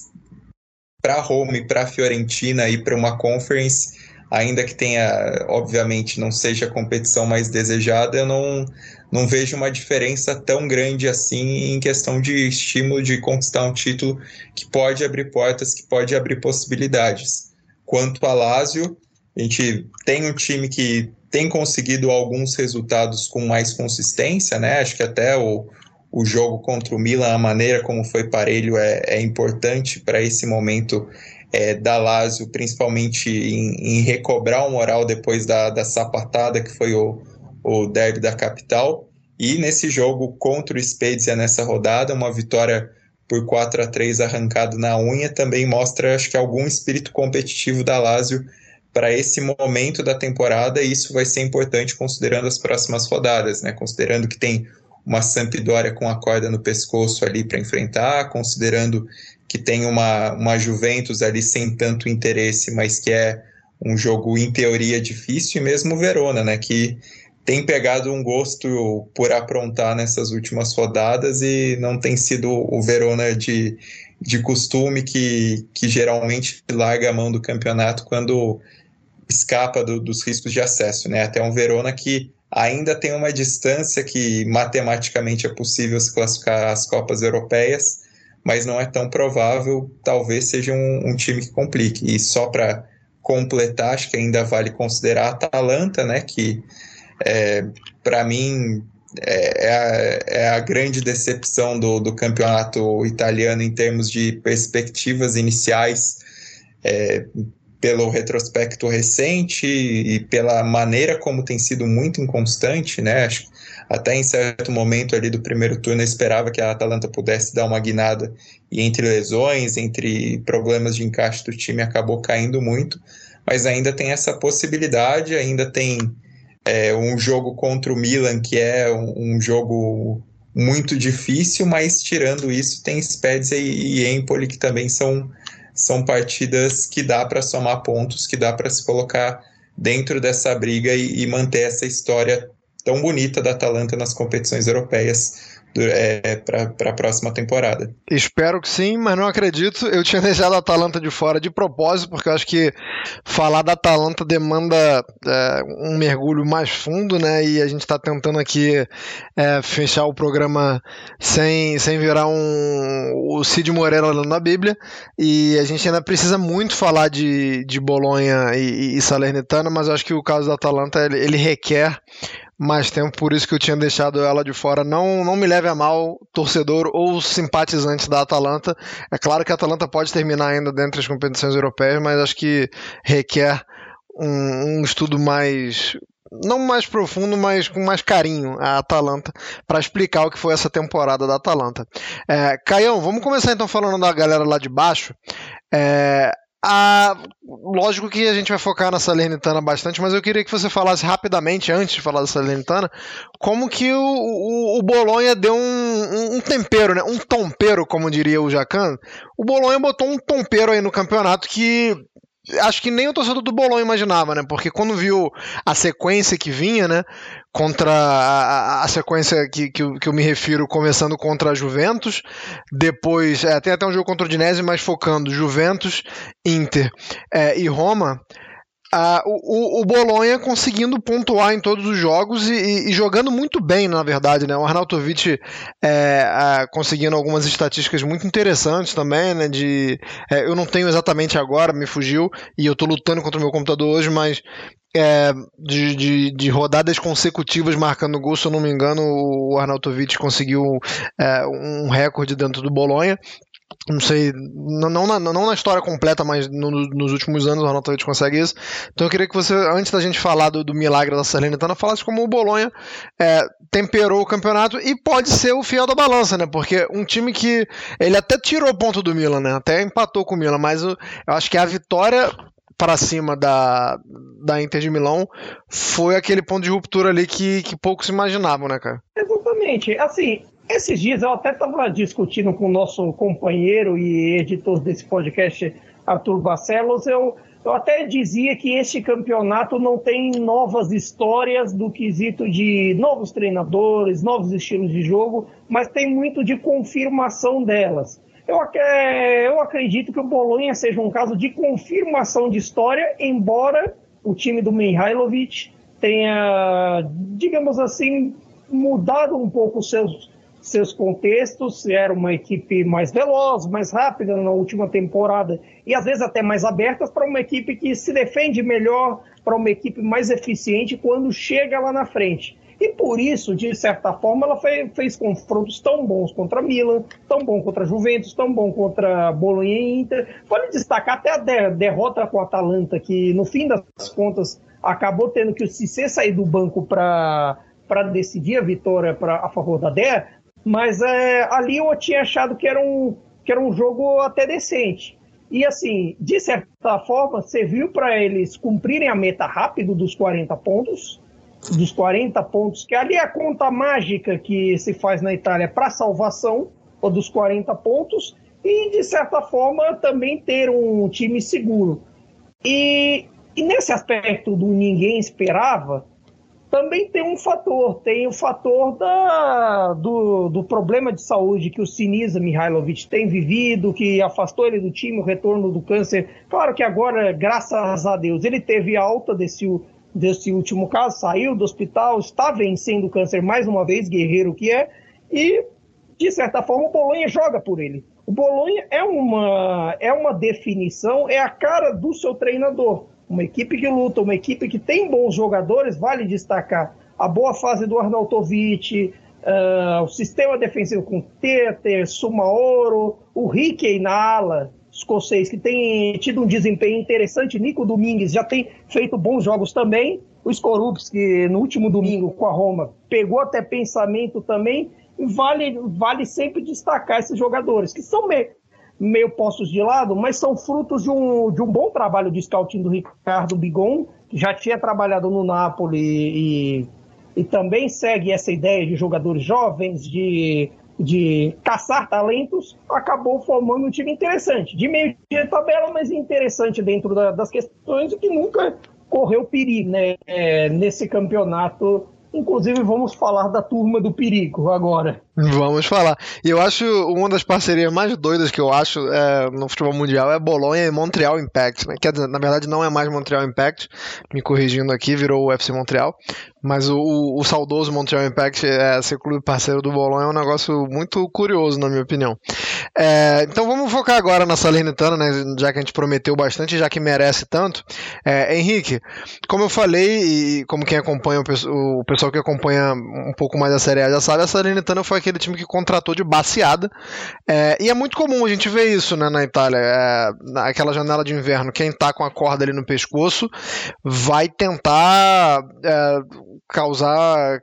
para Roma e para Fiorentina e para uma Conference, ainda que tenha, obviamente, não seja a competição mais desejada, eu não, não vejo uma diferença tão grande assim em questão de estímulo de conquistar um título que pode abrir portas, que pode abrir possibilidades. Quanto a Lazio, a gente tem um time que tem conseguido alguns resultados com mais consistência, né? Acho que até o, o jogo contra o Milan, a maneira como foi parelho é, é importante para esse momento é, da Lazio, principalmente em, em recobrar o moral depois da, da sapatada que foi o, o derby da capital. E nesse jogo contra o Spezia, nessa rodada, uma vitória por quatro a três arrancado na unha, também mostra, acho que, algum espírito competitivo da Lazio para esse momento da temporada, e isso vai ser importante considerando as próximas rodadas, né? Considerando que tem uma Sampdoria com a corda no pescoço ali para enfrentar, considerando que tem uma, uma Juventus ali sem tanto interesse, mas que é um jogo em teoria difícil, e mesmo o Verona, né? Que tem pegado um gosto por aprontar nessas últimas rodadas e não tem sido o Verona de, de costume que, que geralmente larga a mão do campeonato quando escapa do, dos riscos de acesso, né? Até um Verona que ainda tem uma distância que matematicamente é possível se classificar às Copas Europeias, mas não é tão provável, talvez seja um, um time que complique. E só para completar, acho que ainda vale considerar a Atalanta, né? Que é, para mim é a, é a grande decepção do, do campeonato italiano em termos de perspectivas iniciais, é, pelo retrospecto recente e pela maneira como tem sido muito inconstante, né? Acho que até em certo momento ali do primeiro turno eu esperava que a Atalanta pudesse dar uma guinada, e entre lesões, entre problemas de encaixe do time, acabou caindo muito, mas ainda tem essa possibilidade, ainda tem é, um jogo contra o Milan que é um, um jogo muito difícil, mas tirando isso tem Spezia e, e Empoli que também são São partidas que dá para somar pontos, que dá para se colocar dentro dessa briga e, e manter essa história tão bonita da Atalanta nas competições europeias é, para a próxima temporada. Espero que sim, mas não acredito. Eu tinha deixado a Atalanta de fora de propósito, porque eu acho que falar da Atalanta demanda é, um mergulho mais fundo, né? E a gente está tentando aqui é, fechar o programa sem, sem virar um, o Cid Moreira lendo a Bíblia, e a gente ainda precisa muito falar de, de Bolonha e, e Salernitana, mas eu acho que o caso da Atalanta ele, ele requer mais tempo, por isso que eu tinha deixado ela de fora. Não, não me leve a mal, torcedor ou simpatizante da Atalanta. É claro que a Atalanta pode terminar ainda dentro das competições europeias, mas acho que requer um, um estudo mais, não mais profundo, mas com mais carinho a Atalanta, para explicar o que foi essa temporada da Atalanta. É, Caião, vamos começar então falando da galera lá de baixo. É... Ah, lógico que a gente vai focar na Salernitana bastante, mas eu queria que você falasse rapidamente, antes de falar da Salernitana, como que o, o, o Bolonha deu um, um, um tempero, né? Um tompero, como diria o Jacan. O Bolonha botou um tompero aí no campeonato que acho que nem o torcedor do Bolonha imaginava, né? Porque quando viu a sequência que vinha, né? Contra a, a, a sequência que, que, eu, que eu me refiro, começando contra a Juventus, depois é, tem até um jogo contra o Udinese, mas focando Juventus, Inter é, e Roma, Ah, o, o Bolonha conseguindo pontuar em todos os jogos e, e jogando muito bem, na verdade, né? O Arnautovic é, a, conseguindo algumas estatísticas muito interessantes também, né? De, é, eu não tenho exatamente agora, me fugiu, e eu tô lutando contra o meu computador hoje, mas é, de, de, de rodadas consecutivas marcando gol, se eu não me engano, o Arnautovic conseguiu é, um recorde dentro do Bolonha. Não sei, não, não, na, não na história completa, mas no, nos últimos anos o Arnautovic consegue isso. Então eu queria que você, antes da gente falar do, do milagre da Salernitana, falasse como o Bolonha é, temperou o campeonato e pode ser o fiel da balança, né? Porque um time que, ele até tirou ponto do Milan, né? Até empatou com o Milan, mas eu, eu acho que a vitória para cima da, da Inter de Milão foi aquele ponto de ruptura ali que, que poucos imaginavam, né, cara? Exatamente, assim... Esses dias eu até estava discutindo com o nosso companheiro e editor desse podcast, Arthur Barcelos, eu, eu até dizia que este campeonato não tem novas histórias do quesito de novos treinadores, novos estilos de jogo, mas tem muito de confirmação delas. Eu, eu acredito que o Bolonha seja um caso de confirmação de história, embora o time do Mihajlović tenha, digamos assim, mudado um pouco os seus... seus contextos, era uma equipe mais veloz, mais rápida na última temporada e às vezes até mais aberta para uma equipe que se defende melhor, para uma equipe mais eficiente quando chega lá na frente. E por isso, de certa forma, ela fez, fez confrontos tão bons contra Milan, tão bom contra Juventus, tão bom contra Bolonha e Inter. Vale destacar até a der, derrota com a Atalanta, que no fim das contas acabou tendo que o Cissé sair do banco para decidir a vitória pra, a favor da D E R. Mas é, ali eu tinha achado que era, um, que era um jogo até decente. E assim, de certa forma, serviu para eles cumprirem a meta rápido dos quarenta pontos. Dos quarenta pontos, que ali é a conta mágica que se faz na Itália para salvação, ou dos quarenta pontos. E de certa forma também ter um time seguro. E, e nesse aspecto do ninguém esperava, também tem um fator, tem o fator da, do, do problema de saúde que o Sinisa Mihajlović tem vivido, que afastou ele do time, o retorno do câncer. Claro que agora, graças a Deus, ele teve alta desse, desse último caso, saiu do hospital, está vencendo o câncer mais uma vez, guerreiro que é, e, de certa forma, o Bolonha joga por ele. O Bolonha é uma, é uma definição, é a cara do seu treinador. Uma equipe que luta, uma equipe que tem bons jogadores, vale destacar a boa fase do Arnautovic, uh, o sistema defensivo com Teter, Sumaoro, o Rickey na ala, escocês, que tem tido um desempenho interessante, Nico Domingues já tem feito bons jogos também, o Skorupski, que no último domingo com a Roma, pegou até pensamento também, vale, vale sempre destacar esses jogadores, que são meio... meio postos de lado, mas são frutos de um, de um bom trabalho de scouting do Ricardo Bigon, que já tinha trabalhado no Napoli e, e também segue essa ideia de jogadores jovens, de, de caçar talentos, acabou formando um time interessante, de meio de tabela, mas interessante dentro da, das questões, que nunca correu perigo, né, é, nesse campeonato. Inclusive, vamos falar da turma do perigo agora. Vamos falar. E eu acho uma das parcerias mais doidas que eu acho é, no futebol mundial é Bolonha e Montreal Impact, né? Que na verdade não é mais Montreal Impact, me corrigindo aqui, virou o U F C Montreal. Mas o, o, o saudoso Montreal Impact, é, ser clube parceiro do Bolonha, é um negócio muito curioso, na minha opinião. É, então vamos focar agora na Salernitana, né, já que a gente prometeu bastante, já que merece tanto. É, Henrique, como eu falei, e como quem acompanha, o, o pessoal que acompanha um pouco mais a Série A já sabe, a Salernitana foi aquele time que contratou de baseada. É, e é muito comum a gente ver isso, né, na Itália, é, naquela janela de inverno, quem tá com a corda ali no pescoço vai tentar... É, causar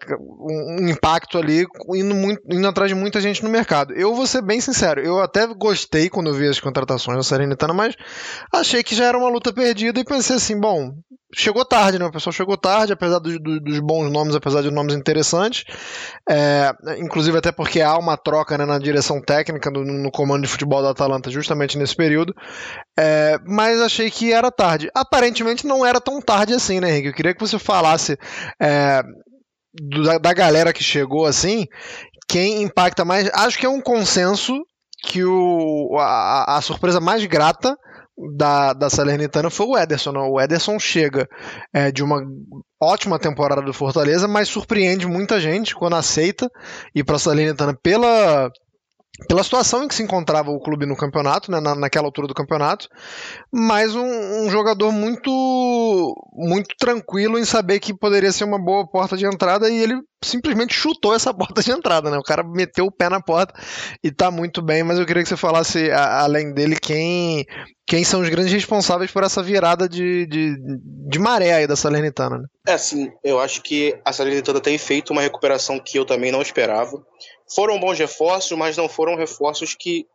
um impacto ali, indo, muito, indo atrás de muita gente no mercado. Eu vou ser bem sincero, eu até gostei quando eu vi as contratações da Salernitana, mas achei que já era uma luta perdida e pensei assim, bom, chegou tarde, né? O pessoal chegou tarde, apesar do, do, dos bons nomes, apesar de nomes interessantes, é, inclusive até porque há uma troca, né, na direção técnica, no, no comando de futebol da Atalanta, justamente nesse período, é, mas achei que era tarde. Aparentemente não era tão tarde assim, né, Henrique? Eu queria que você falasse... É, Da, da galera que chegou assim, quem impacta mais, acho que é um consenso que o, a, a surpresa mais grata da, da Salernitana foi o Ederson. Não? O Ederson chega é, de uma ótima temporada do Fortaleza, mas surpreende muita gente quando aceita ir para a Salernitana pela... pela situação em que se encontrava o clube no campeonato, né, na, naquela altura do campeonato, mas um, um jogador muito, muito tranquilo em saber que poderia ser uma boa porta de entrada, e ele simplesmente chutou essa porta de entrada, né? O cara meteu o pé na porta e tá muito bem, mas eu queria que você falasse, a, além dele, quem, quem são os grandes responsáveis por essa virada de, de, de maré aí da Salernitana, né? É, sim, eu acho que a Salernitana tem feito uma recuperação que eu também não esperava. Foram bons reforços, mas não foram reforços que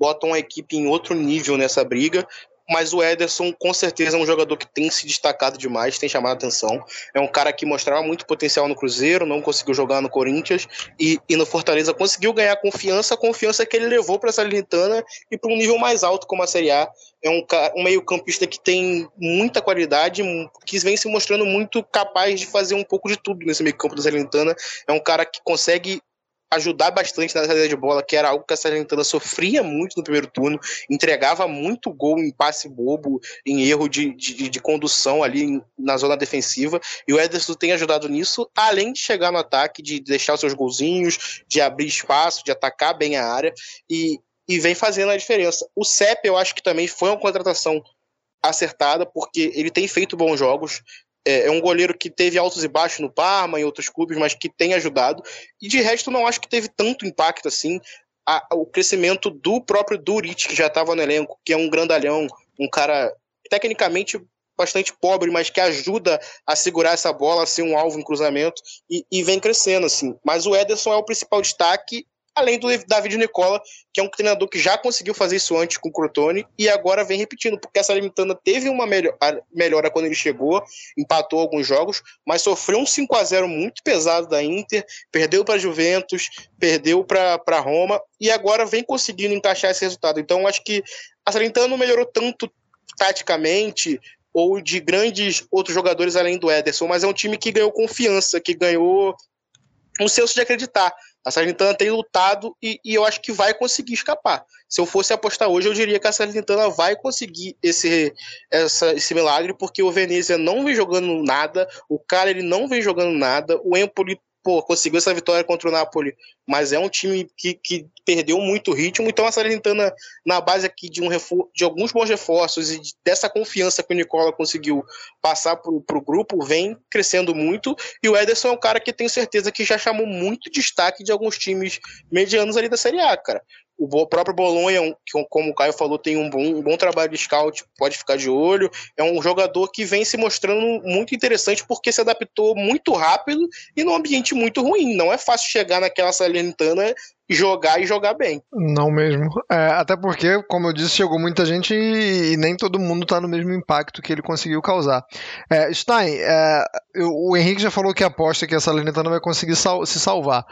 botam a equipe em outro nível nessa briga, mas o Ederson com certeza é um jogador que tem se destacado demais, tem chamado a atenção, é um cara que mostrava muito potencial no Cruzeiro, não conseguiu jogar no Corinthians, e, e no Fortaleza conseguiu ganhar confiança, a confiança que ele levou para a Salernitana e para um nível mais alto como a Série A. É um, um meio-campista que tem muita qualidade, que vem se mostrando muito capaz de fazer um pouco de tudo nesse meio-campo da Salernitana, é um cara que consegue ajudar bastante na saída de bola, que era algo que a Salernitana sofria muito no primeiro turno, entregava muito gol em passe bobo, em erro de, de, de condução ali na zona defensiva, e o Ederson tem ajudado nisso, além de chegar no ataque, de deixar os seus golzinhos, de abrir espaço, de atacar bem a área, e, e vem fazendo a diferença. O Cep, eu acho que também foi uma contratação acertada, porque ele tem feito bons jogos. É um goleiro que teve altos e baixos no Parma e outros clubes, mas que tem ajudado. E de resto, não acho que teve tanto impacto assim. A, o crescimento do próprio Duric, que já estava no elenco, que é um grandalhão, um cara tecnicamente bastante pobre, mas que ajuda a segurar essa bola, a ser um alvo em cruzamento, e, e vem crescendo, assim. Mas o Ederson é o principal destaque, além do Davide Nicola, que é um treinador que já conseguiu fazer isso antes com o Crotone e agora vem repetindo, porque a Salernitana teve uma melhora quando ele chegou, empatou alguns jogos, mas sofreu um cinco a zero muito pesado da Inter, perdeu para a Juventus, perdeu para a Roma, e agora vem conseguindo encaixar esse resultado. Então acho que a Salernitana não melhorou tanto taticamente ou de grandes outros jogadores além do Ederson, mas é um time que ganhou confiança, que ganhou um senso de acreditar. A Salernitana tem lutado e, e eu acho que vai conseguir escapar. Se eu fosse apostar hoje, eu diria que a Salernitana vai conseguir esse, essa, esse milagre, porque o Venezia não vem jogando nada, o cara ele não vem jogando nada, o Empoli pô, conseguiu essa vitória contra o Napoli, mas é um time que, que perdeu muito ritmo, então a Salernitana, na base aqui de, um refor- de alguns bons reforços e dessa confiança que o Nicola conseguiu passar pro, pro grupo, vem crescendo muito, e o Ederson é um cara que tenho certeza que já chamou muito destaque de alguns times medianos ali da Série A, cara. O próprio Bolonha, como o Caio falou, tem um bom, um bom trabalho de scout, pode ficar de olho. É um jogador que vem se mostrando muito interessante porque se adaptou muito rápido e num ambiente muito ruim. Não é fácil chegar naquela Salernitana, jogar e jogar bem. Não mesmo. É, até porque, como eu disse, chegou muita gente e, e nem todo mundo está no mesmo impacto que ele conseguiu causar. É, Stein, é, eu, o Henrique já falou que aposta que a Salernitana vai conseguir sal- se salvar.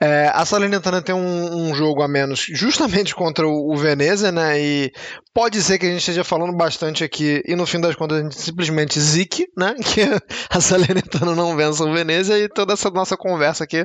É, a Salernitana tem um, um jogo a menos justamente contra o, o Venezia, né? E pode ser que a gente esteja falando bastante aqui e no fim das contas a gente simplesmente zique, né? Que a Salernitana não vença o Venezia e toda essa nossa conversa aqui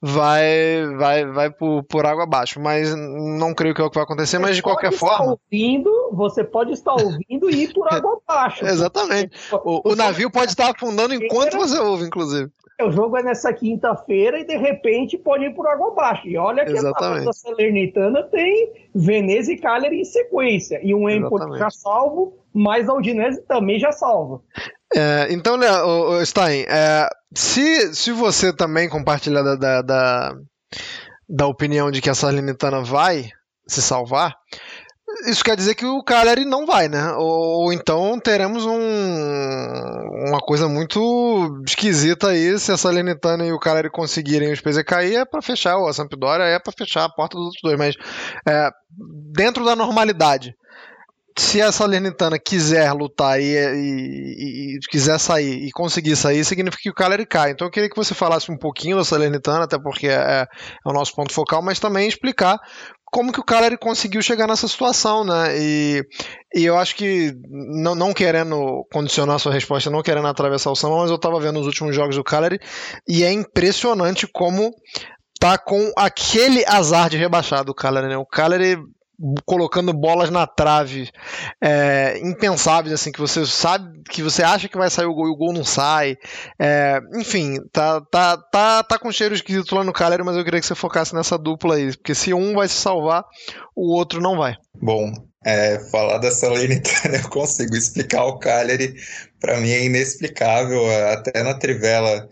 vai, vai, vai por por água abaixo, mas não creio que é o que vai acontecer, você mas de qualquer forma ouvindo, você pode estar ouvindo e ir por água abaixo. Exatamente. O, o navio pode estar afundando enquanto você ouve, inclusive. O jogo é nessa quinta-feira e de repente pode ir por água abaixo. E olha que exatamente. A Salernitana tem Venezia e Cagliari em sequência e um Empoli já salvo, mas a Udinese também já salva. É, então, Stein, é, se, se você também compartilhar da, da, da... da opinião de que a Salernitana vai se salvar, isso quer dizer que o Cagliari não vai, né? Ou, ou então teremos um, uma coisa muito esquisita aí, se a Salernitana e o Cagliari conseguirem os P Z cair, é para fechar, ou a Sampdoria é para fechar a porta dos outros dois, mas é, dentro da normalidade, se a Salernitana quiser lutar e, e, e quiser sair e conseguir sair, significa que o Cagliari cai. Então eu queria que você falasse um pouquinho da Salernitana, até porque é, é o nosso ponto focal, mas também explicar como que o Cagliari conseguiu chegar nessa situação, né? E, e eu acho que, não, não querendo condicionar a sua resposta, não querendo atravessar o samba, mas eu estava vendo os últimos jogos do Cagliari e é impressionante como tá com aquele azar de rebaixado o Cagliari, né? O Cagliari colocando bolas na trave é, impensáveis, assim, que você sabe, que você acha que vai sair o gol e o gol não sai. É, enfim, tá, tá, tá, tá com cheiro esquisito lá no Caleri, mas eu queria que você focasse nessa dupla aí, porque se um vai se salvar, o outro não vai. Bom, é, falar da Salernitana eu consigo explicar o Caleri, para mim é inexplicável, até na Trivela.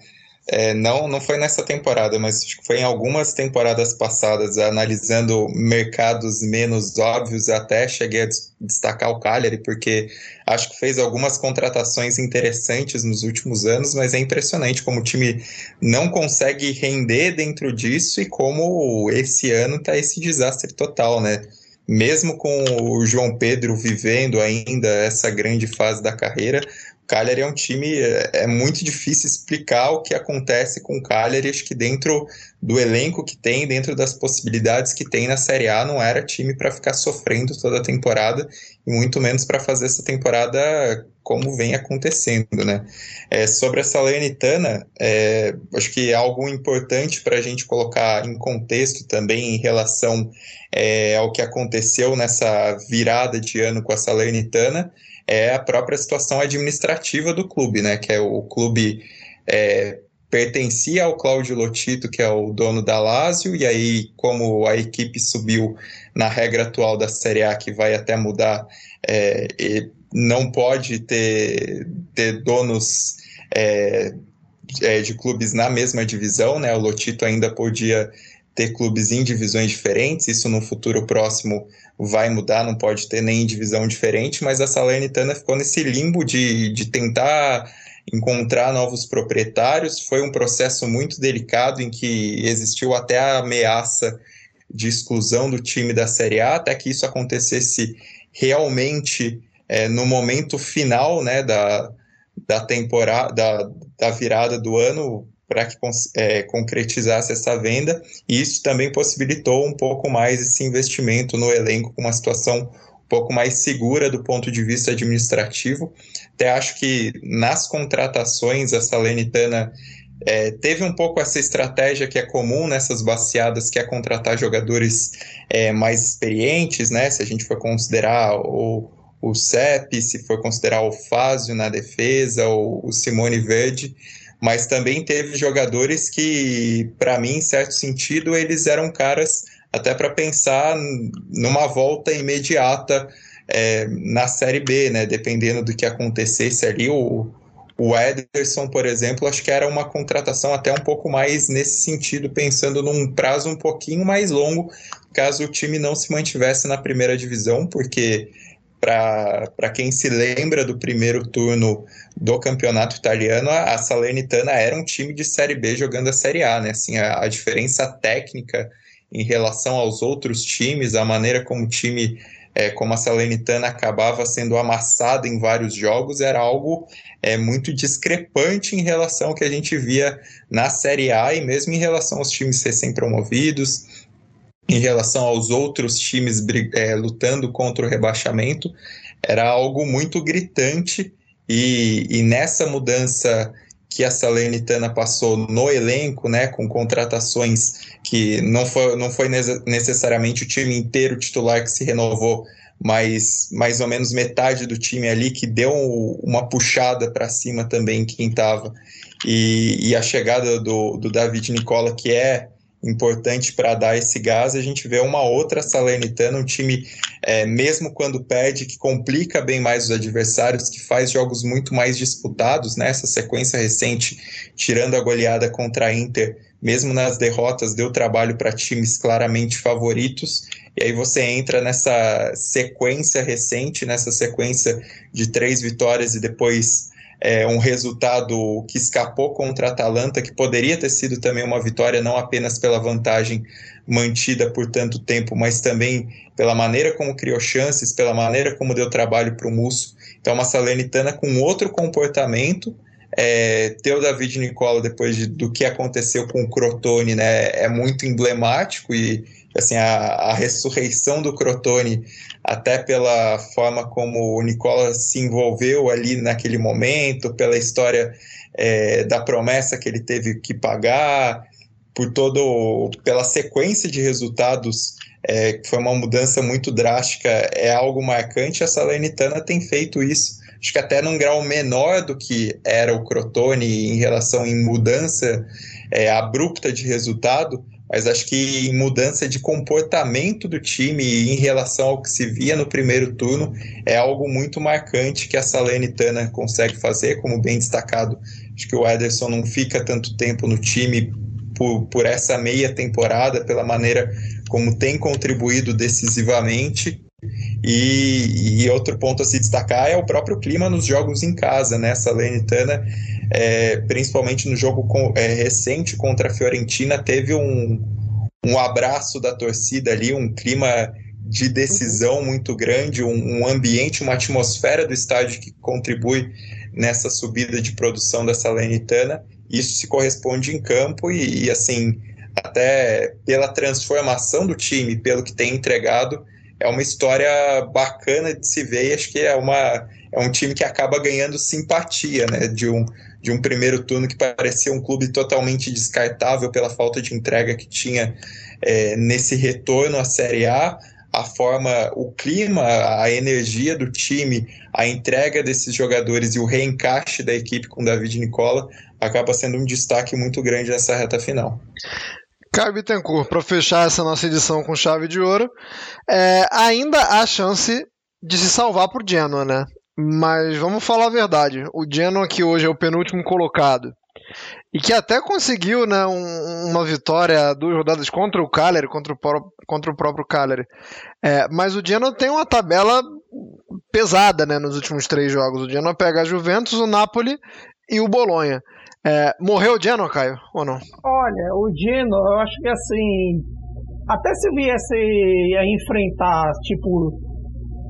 É, não, não foi nessa temporada, mas acho que foi em algumas temporadas passadas, analisando mercados menos óbvios, até cheguei a des- destacar o Cagliari, porque acho que fez algumas contratações interessantes nos últimos anos, mas é impressionante como o time não consegue render dentro disso e como esse ano está esse desastre total, né? Mesmo com o João Pedro vivendo ainda essa grande fase da carreira, Cagliari é um time, é muito difícil explicar o que acontece com o Cagliari, acho que dentro do elenco que tem, dentro das possibilidades que tem na Série A, não era time para ficar sofrendo toda a temporada, e muito menos para fazer essa temporada como vem acontecendo, né? É, sobre a Salernitana, é, acho que é algo importante para a gente colocar em contexto também em relação é, ao que aconteceu nessa virada de ano com a Salernitana, é a própria situação administrativa do clube, né? Que é o clube é, pertencia ao Cláudio Lotito, que é o dono da Lazio, e aí como a equipe subiu na regra atual da Série A, que vai até mudar, é, não pode ter, ter donos é, de clubes na mesma divisão, né? O Lotito ainda podia ter clubes em divisões diferentes, isso no futuro próximo vai mudar, não pode ter nem divisão diferente, mas a Salernitana ficou nesse limbo de, de tentar encontrar novos proprietários, foi um processo muito delicado em que existiu até a ameaça de exclusão do time da Série A, até que isso acontecesse realmente é, no momento final, né, da, da temporada, da, da virada do ano, para que é, concretizasse essa venda, e isso também possibilitou um pouco mais esse investimento no elenco, com uma situação um pouco mais segura do ponto de vista administrativo. Até acho que nas contratações a Salernitana é, teve um pouco essa estratégia que é comum nessas baciadas, que é contratar jogadores é, mais experientes, né? Se a gente for considerar o, o Cep, se for considerar o Fazio na defesa, o, o Simone Verdi, mas também teve jogadores que, para mim, em certo sentido, eles eram caras até para pensar numa volta imediata é, na Série B, né? Dependendo do que acontecesse ali. O, o Ederson, por exemplo, acho que era uma contratação até um pouco mais nesse sentido, pensando num prazo um pouquinho mais longo, caso o time não se mantivesse na primeira divisão, porque para quem se lembra do primeiro turno do campeonato italiano, a Salernitana era um time de Série B jogando a Série A, né? Assim, a, a diferença técnica em relação aos outros times, a maneira como o time, é, como a Salernitana acabava sendo amassada em vários jogos, era algo é, muito discrepante em relação ao que a gente via na Série A e mesmo em relação aos times recém-promovidos, em relação aos outros times é, lutando contra o rebaixamento, era algo muito gritante, e, e nessa mudança que a Salernitana passou no elenco, né, com contratações que não foi, não foi necessariamente o time inteiro titular que se renovou, mas mais ou menos metade do time ali que deu uma puxada para cima também quem estava, e, e a chegada do, do Davide Nicola, que é importante para dar esse gás, a gente vê uma outra Salernitana, um time, é, mesmo quando perde, que complica bem mais os adversários, que faz jogos muito mais disputados, né? Essa sequência recente, tirando a goleada contra a Inter, mesmo nas derrotas, deu trabalho para times claramente favoritos, e aí você entra nessa sequência recente, nessa sequência de três vitórias e depois É um resultado que escapou contra a Atalanta, que poderia ter sido também uma vitória, não apenas pela vantagem mantida por tanto tempo, mas também pela maneira como criou chances, pela maneira como deu trabalho para o Musso. Então, uma Salernitana com outro comportamento. É, ter o Davide Nicola, depois de, do que aconteceu com o Crotone, né, é muito emblemático, e assim, a, a ressurreição do Crotone, até pela forma como o Nicola se envolveu ali naquele momento, pela história é, da promessa que ele teve que pagar, por todo, pela sequência de resultados é, foi uma mudança muito drástica, é algo marcante. A Salernitana tem feito isso, acho que até num grau menor do que era o Crotone em relação em mudança é, abrupta de resultado, mas acho que em mudança de comportamento do time em relação ao que se via no primeiro turno, é algo muito marcante que a Salernitana consegue fazer, como bem destacado. Acho que o Ederson não fica tanto tempo no time por, por essa meia temporada, pela maneira como tem contribuído decisivamente. E, e outro ponto a se destacar é o próprio clima nos jogos em casa, né? A Salernitana, é, principalmente no jogo com, é, recente contra a Fiorentina, teve um, um abraço da torcida ali, um clima de decisão uhum. muito grande, um, um ambiente, uma atmosfera do estádio que contribui nessa subida de produção da Salernitana. Isso se corresponde em campo e, e assim, até pela transformação do time, pelo que tem entregado, é uma história bacana de se ver, e acho que é, uma, é um time que acaba ganhando simpatia, né? De um, de um primeiro turno que parecia um clube totalmente descartável pela falta de entrega que tinha é, nesse retorno à Série A, a forma, o clima, a energia do time, a entrega desses jogadores e o reencaixe da equipe com o Davide Nicola acaba sendo um destaque muito grande nessa reta final. Caio Bittencourt, para fechar essa nossa edição com chave de ouro, é, ainda há chance de se salvar por Genoa, né? Mas vamos falar a verdade, o Genoa que hoje é o penúltimo colocado e que até conseguiu, né, um, uma vitória duas rodadas contra o Cagliari, contra o, pro, contra o próprio Cagliari, é, mas o Genoa tem uma tabela pesada, né, nos últimos três jogos. O Genoa pega a Juventus, o Napoli e o Bolonha. É, morreu o Genoa, Caio, ou não? Olha, o Genoa, eu acho que assim, até se viesse a enfrentar, tipo,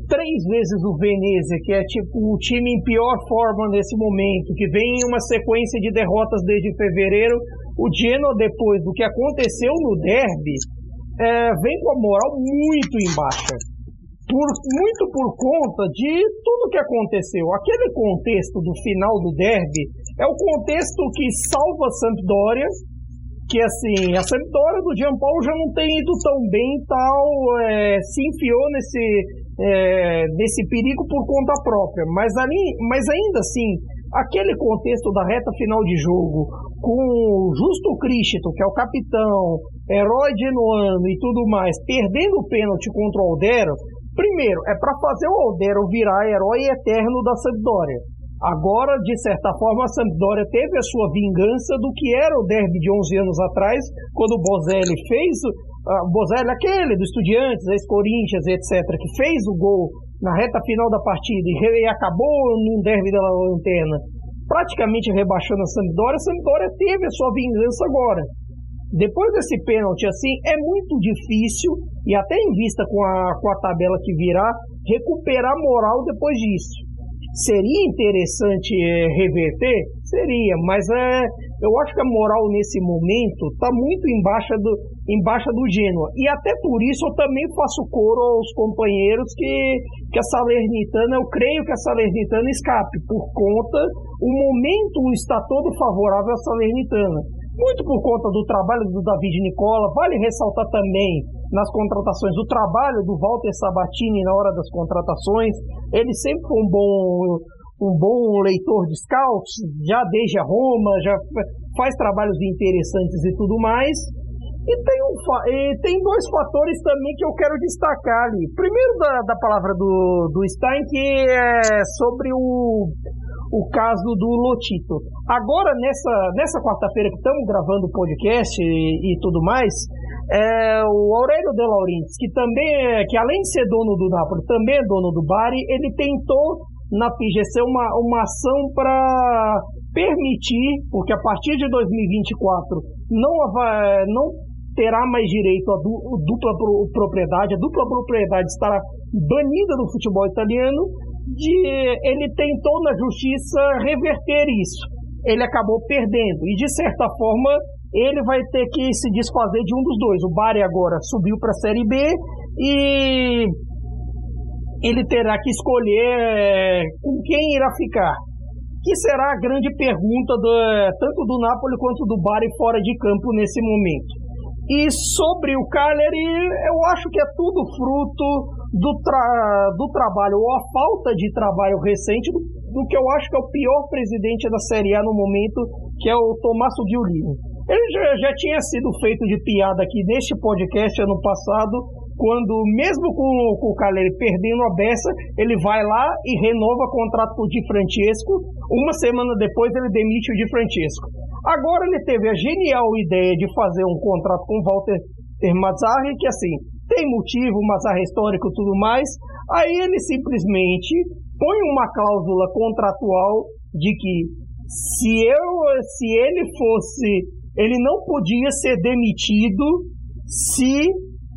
três vezes o Venezia, que é tipo o time em pior forma nesse momento, que vem em uma sequência de derrotas desde fevereiro, o Genoa, depois do que aconteceu no derby, é, vem com a moral muito em baixa. Por, muito por conta de tudo que aconteceu. Aquele contexto do final do derby é o contexto que salva a Sampdoria, que assim, a Sampdoria do Gianpaolo já não tem ido tão bem e tal, é, se enfiou nesse, é, nesse perigo por conta própria. Mas, ali, mas ainda assim, aquele contexto da reta final de jogo, com o Justo Cristo, que é o capitão, herói genoano e tudo mais, perdendo o pênalti contra o Aldero. Primeiro, é para fazer o Aldero virar herói eterno da Sampdoria. Agora, de certa forma, a Sampdoria teve a sua vingança do que era o derby de onze anos atrás, quando o Bozelli fez, uh, Bozelli aquele do Estudiantes, ex-Corinthians, etcétera, que fez o gol na reta final da partida e, e acabou num derby da lanterna, praticamente rebaixando a Sampdoria. A Sampdoria teve a sua vingança agora. Depois desse pênalti, assim, é muito difícil, e até em vista com a, com a tabela que virá, recuperar moral depois disso. Seria interessante é, reverter? Seria, mas é, eu acho que a moral nesse momento está muito embaixo do, embaixo do Genoa. E até por isso eu também faço coro aos companheiros que, que a Salernitana, eu creio que a Salernitana escape, por conta, o momento está todo favorável à Salernitana. Muito por conta do trabalho do Davide Nicola, vale ressaltar também nas contratações o trabalho do Walter Sabatini na hora das contratações. Ele sempre foi um bom, um bom leitor de scouts, já desde a Roma, já faz trabalhos interessantes e tudo mais. E tem, um, e tem dois fatores também que eu quero destacar ali. Primeiro da, da palavra do, do Stein, que é sobre o... o caso do Lotito. Agora, nessa, nessa quarta-feira que estamos gravando o podcast e, e tudo mais, é, o Aurélio De Laurentiis, que também é, que além de ser dono do Napoli, também é dono do Bari, ele tentou na P G C uma, uma ação para permitir, porque a partir de dois mil e vinte e quatro não, não terá mais direito à du, dupla pro, propriedade, a dupla propriedade estará banida do futebol italiano. De, ele tentou na justiça reverter isso, ele acabou perdendo e de certa forma ele vai ter que se desfazer de um dos dois. O Bari agora subiu para a Série B e ele terá que escolher com quem irá ficar, que será a grande pergunta do, tanto do Napoli quanto do Bari fora de campo nesse momento. E sobre o Cagliari, eu acho que é tudo fruto do, tra- do trabalho, ou a falta de trabalho recente, do, do que eu acho que é o pior presidente da Série A no momento, que é o Tommaso Giulini. Ele já, já tinha sido feito de piada aqui neste podcast ano passado, quando mesmo com, com o Cagliari perdendo a beça, ele vai lá e renova o contrato com o Di Francesco. Uma semana depois ele demite o Di Francesco. Agora ele teve a genial ideia de fazer um contrato com o Walter Mazzarri, que assim, tem motivo, Mazzarri histórico e tudo mais. Aí ele simplesmente põe uma cláusula contratual de que se, eu, se ele fosse, ele não podia ser demitido se...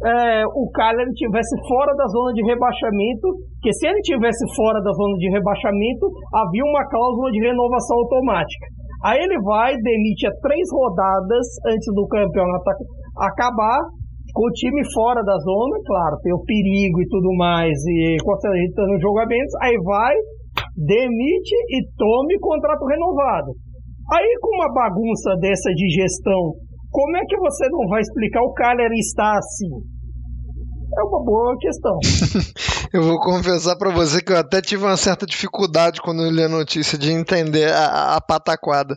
É, o Cagliari estivesse fora da zona de rebaixamento, que se ele estivesse fora da zona de rebaixamento, havia uma cláusula de renovação automática. Aí ele vai, demite a três rodadas antes do campeonato acabar, com o time fora da zona, claro, tem o perigo e tudo mais, e com a Salernitana no jogamentos, aí vai, demite e tome contrato renovado. Aí com uma bagunça dessa de gestão, como é que você não vai explicar o Cagliari estar assim? É uma boa questão. Eu vou confessar pra você que eu até tive uma certa dificuldade quando eu li a notícia de entender a, a pataquada.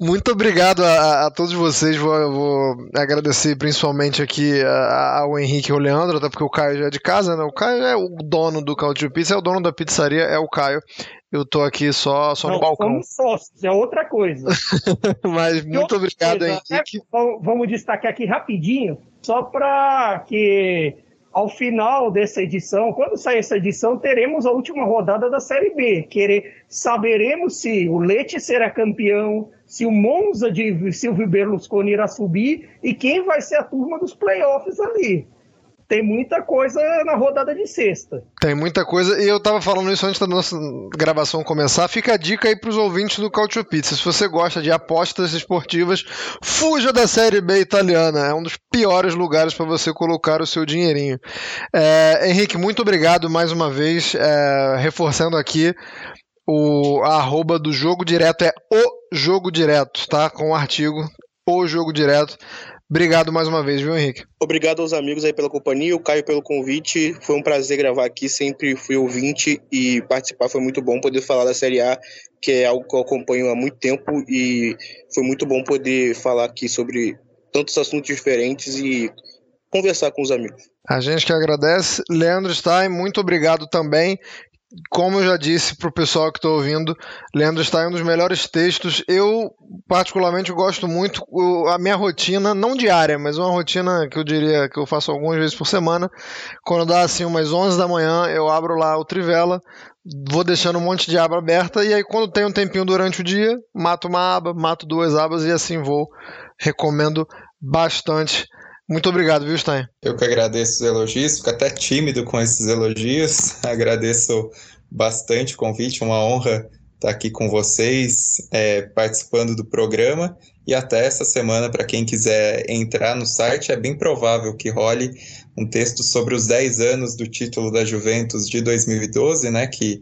Muito obrigado a, a todos vocês. Vou, vou agradecer principalmente aqui a, a, ao Henrique e ao Leandro, até porque o Caio já é de casa, né? O Caio é o dono do Calciopizza, é o dono da pizzaria, é o Caio. Eu tô aqui só, só não, no balcão. Somos sócios, é outra coisa. Mas muito outra obrigado, coisa, Henrique. Até, vamos destacar aqui rapidinho, só pra que... Ao final dessa edição, quando sair essa edição, teremos a última rodada da Série B. Querer, saberemos se o Lecce será campeão, se o Monza de Silvio Berlusconi irá subir e quem vai ser a turma dos playoffs ali. Tem muita coisa na rodada de sexta. Tem muita coisa, e eu tava falando isso antes da nossa gravação começar. Fica a dica aí pros ouvintes do Calciopizza. Se você gosta de apostas esportivas, fuja da Série B italiana. É um dos piores lugares para você colocar o seu dinheirinho. É, Henrique, muito obrigado mais uma vez. É, reforçando aqui, o, a arroba do Jogo Direto é o Jogo Direto, tá? Com o artigo, o Jogo Direto. Obrigado mais uma vez, viu, Henrique? Obrigado aos amigos aí pela companhia, o Caio pelo convite. Foi um prazer gravar aqui, sempre fui ouvinte e participar foi muito bom poder falar da Série A, que é algo que eu acompanho há muito tempo, e foi muito bom poder falar aqui sobre tantos assuntos diferentes e conversar com os amigos. A gente que agradece. Leandro Stein, muito obrigado também. Como eu já disse para o pessoal que está ouvindo, Leandro Stein, um dos melhores textos. Eu, particularmente, gosto muito. A minha rotina, não diária, mas uma rotina que eu diria que eu faço algumas vezes por semana. Quando dá assim umas onze da manhã, eu abro lá o Trivela, vou deixando um monte de aba aberta, e aí quando tem um tempinho durante o dia, mato uma aba, mato duas abas e assim vou. Recomendo bastante. Muito obrigado, viu, Stein? Eu que agradeço os elogios, fico até tímido com esses elogios, agradeço bastante o convite, uma honra estar aqui com vocês, é, participando do programa, e até essa semana, para quem quiser entrar no site, é bem provável que role um texto sobre os dez anos do título da Juventus de dois mil e doze, né, que...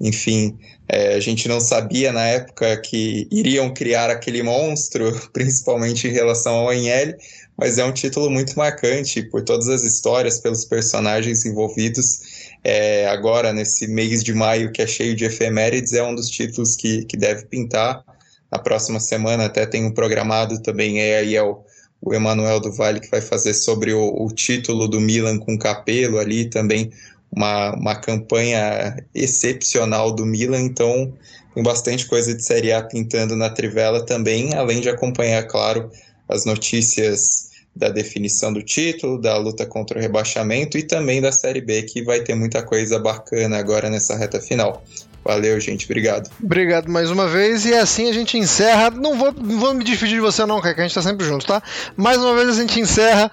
Enfim, é, a gente não sabia na época que iriam criar aquele monstro, principalmente em relação ao O N L, mas é um título muito marcante por todas as histórias, pelos personagens envolvidos. É, agora, nesse mês de maio que é cheio de efemérides, é um dos títulos que, que deve pintar. Na próxima semana até tem um programado também, é aí é o, o Emanuel do Vale que vai fazer sobre o, o título do Milan com o Capello ali também. Uma, uma campanha excepcional do Milan, então tem bastante coisa de Série A pintando na Trivela também, além de acompanhar, claro, as notícias da definição do título, da luta contra o rebaixamento e também da Série B, que vai ter muita coisa bacana agora nessa reta final. Valeu, gente. Obrigado. Obrigado mais uma vez. E assim a gente encerra. Não vou, não vou me despedir de você não, Caio, que a gente tá sempre junto, tá? Mais uma vez a gente encerra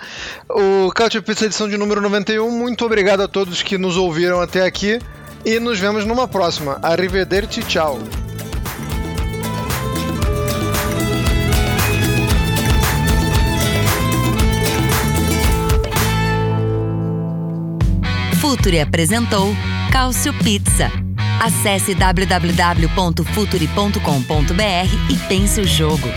o Calciopizza edição de número noventa e um. Muito obrigado a todos que nos ouviram até aqui. E nos vemos numa próxima. Arrivederci, tchau. Futuri apresentou Calciopizza. Acesse w w w ponto futuri ponto com ponto b r e pense o jogo.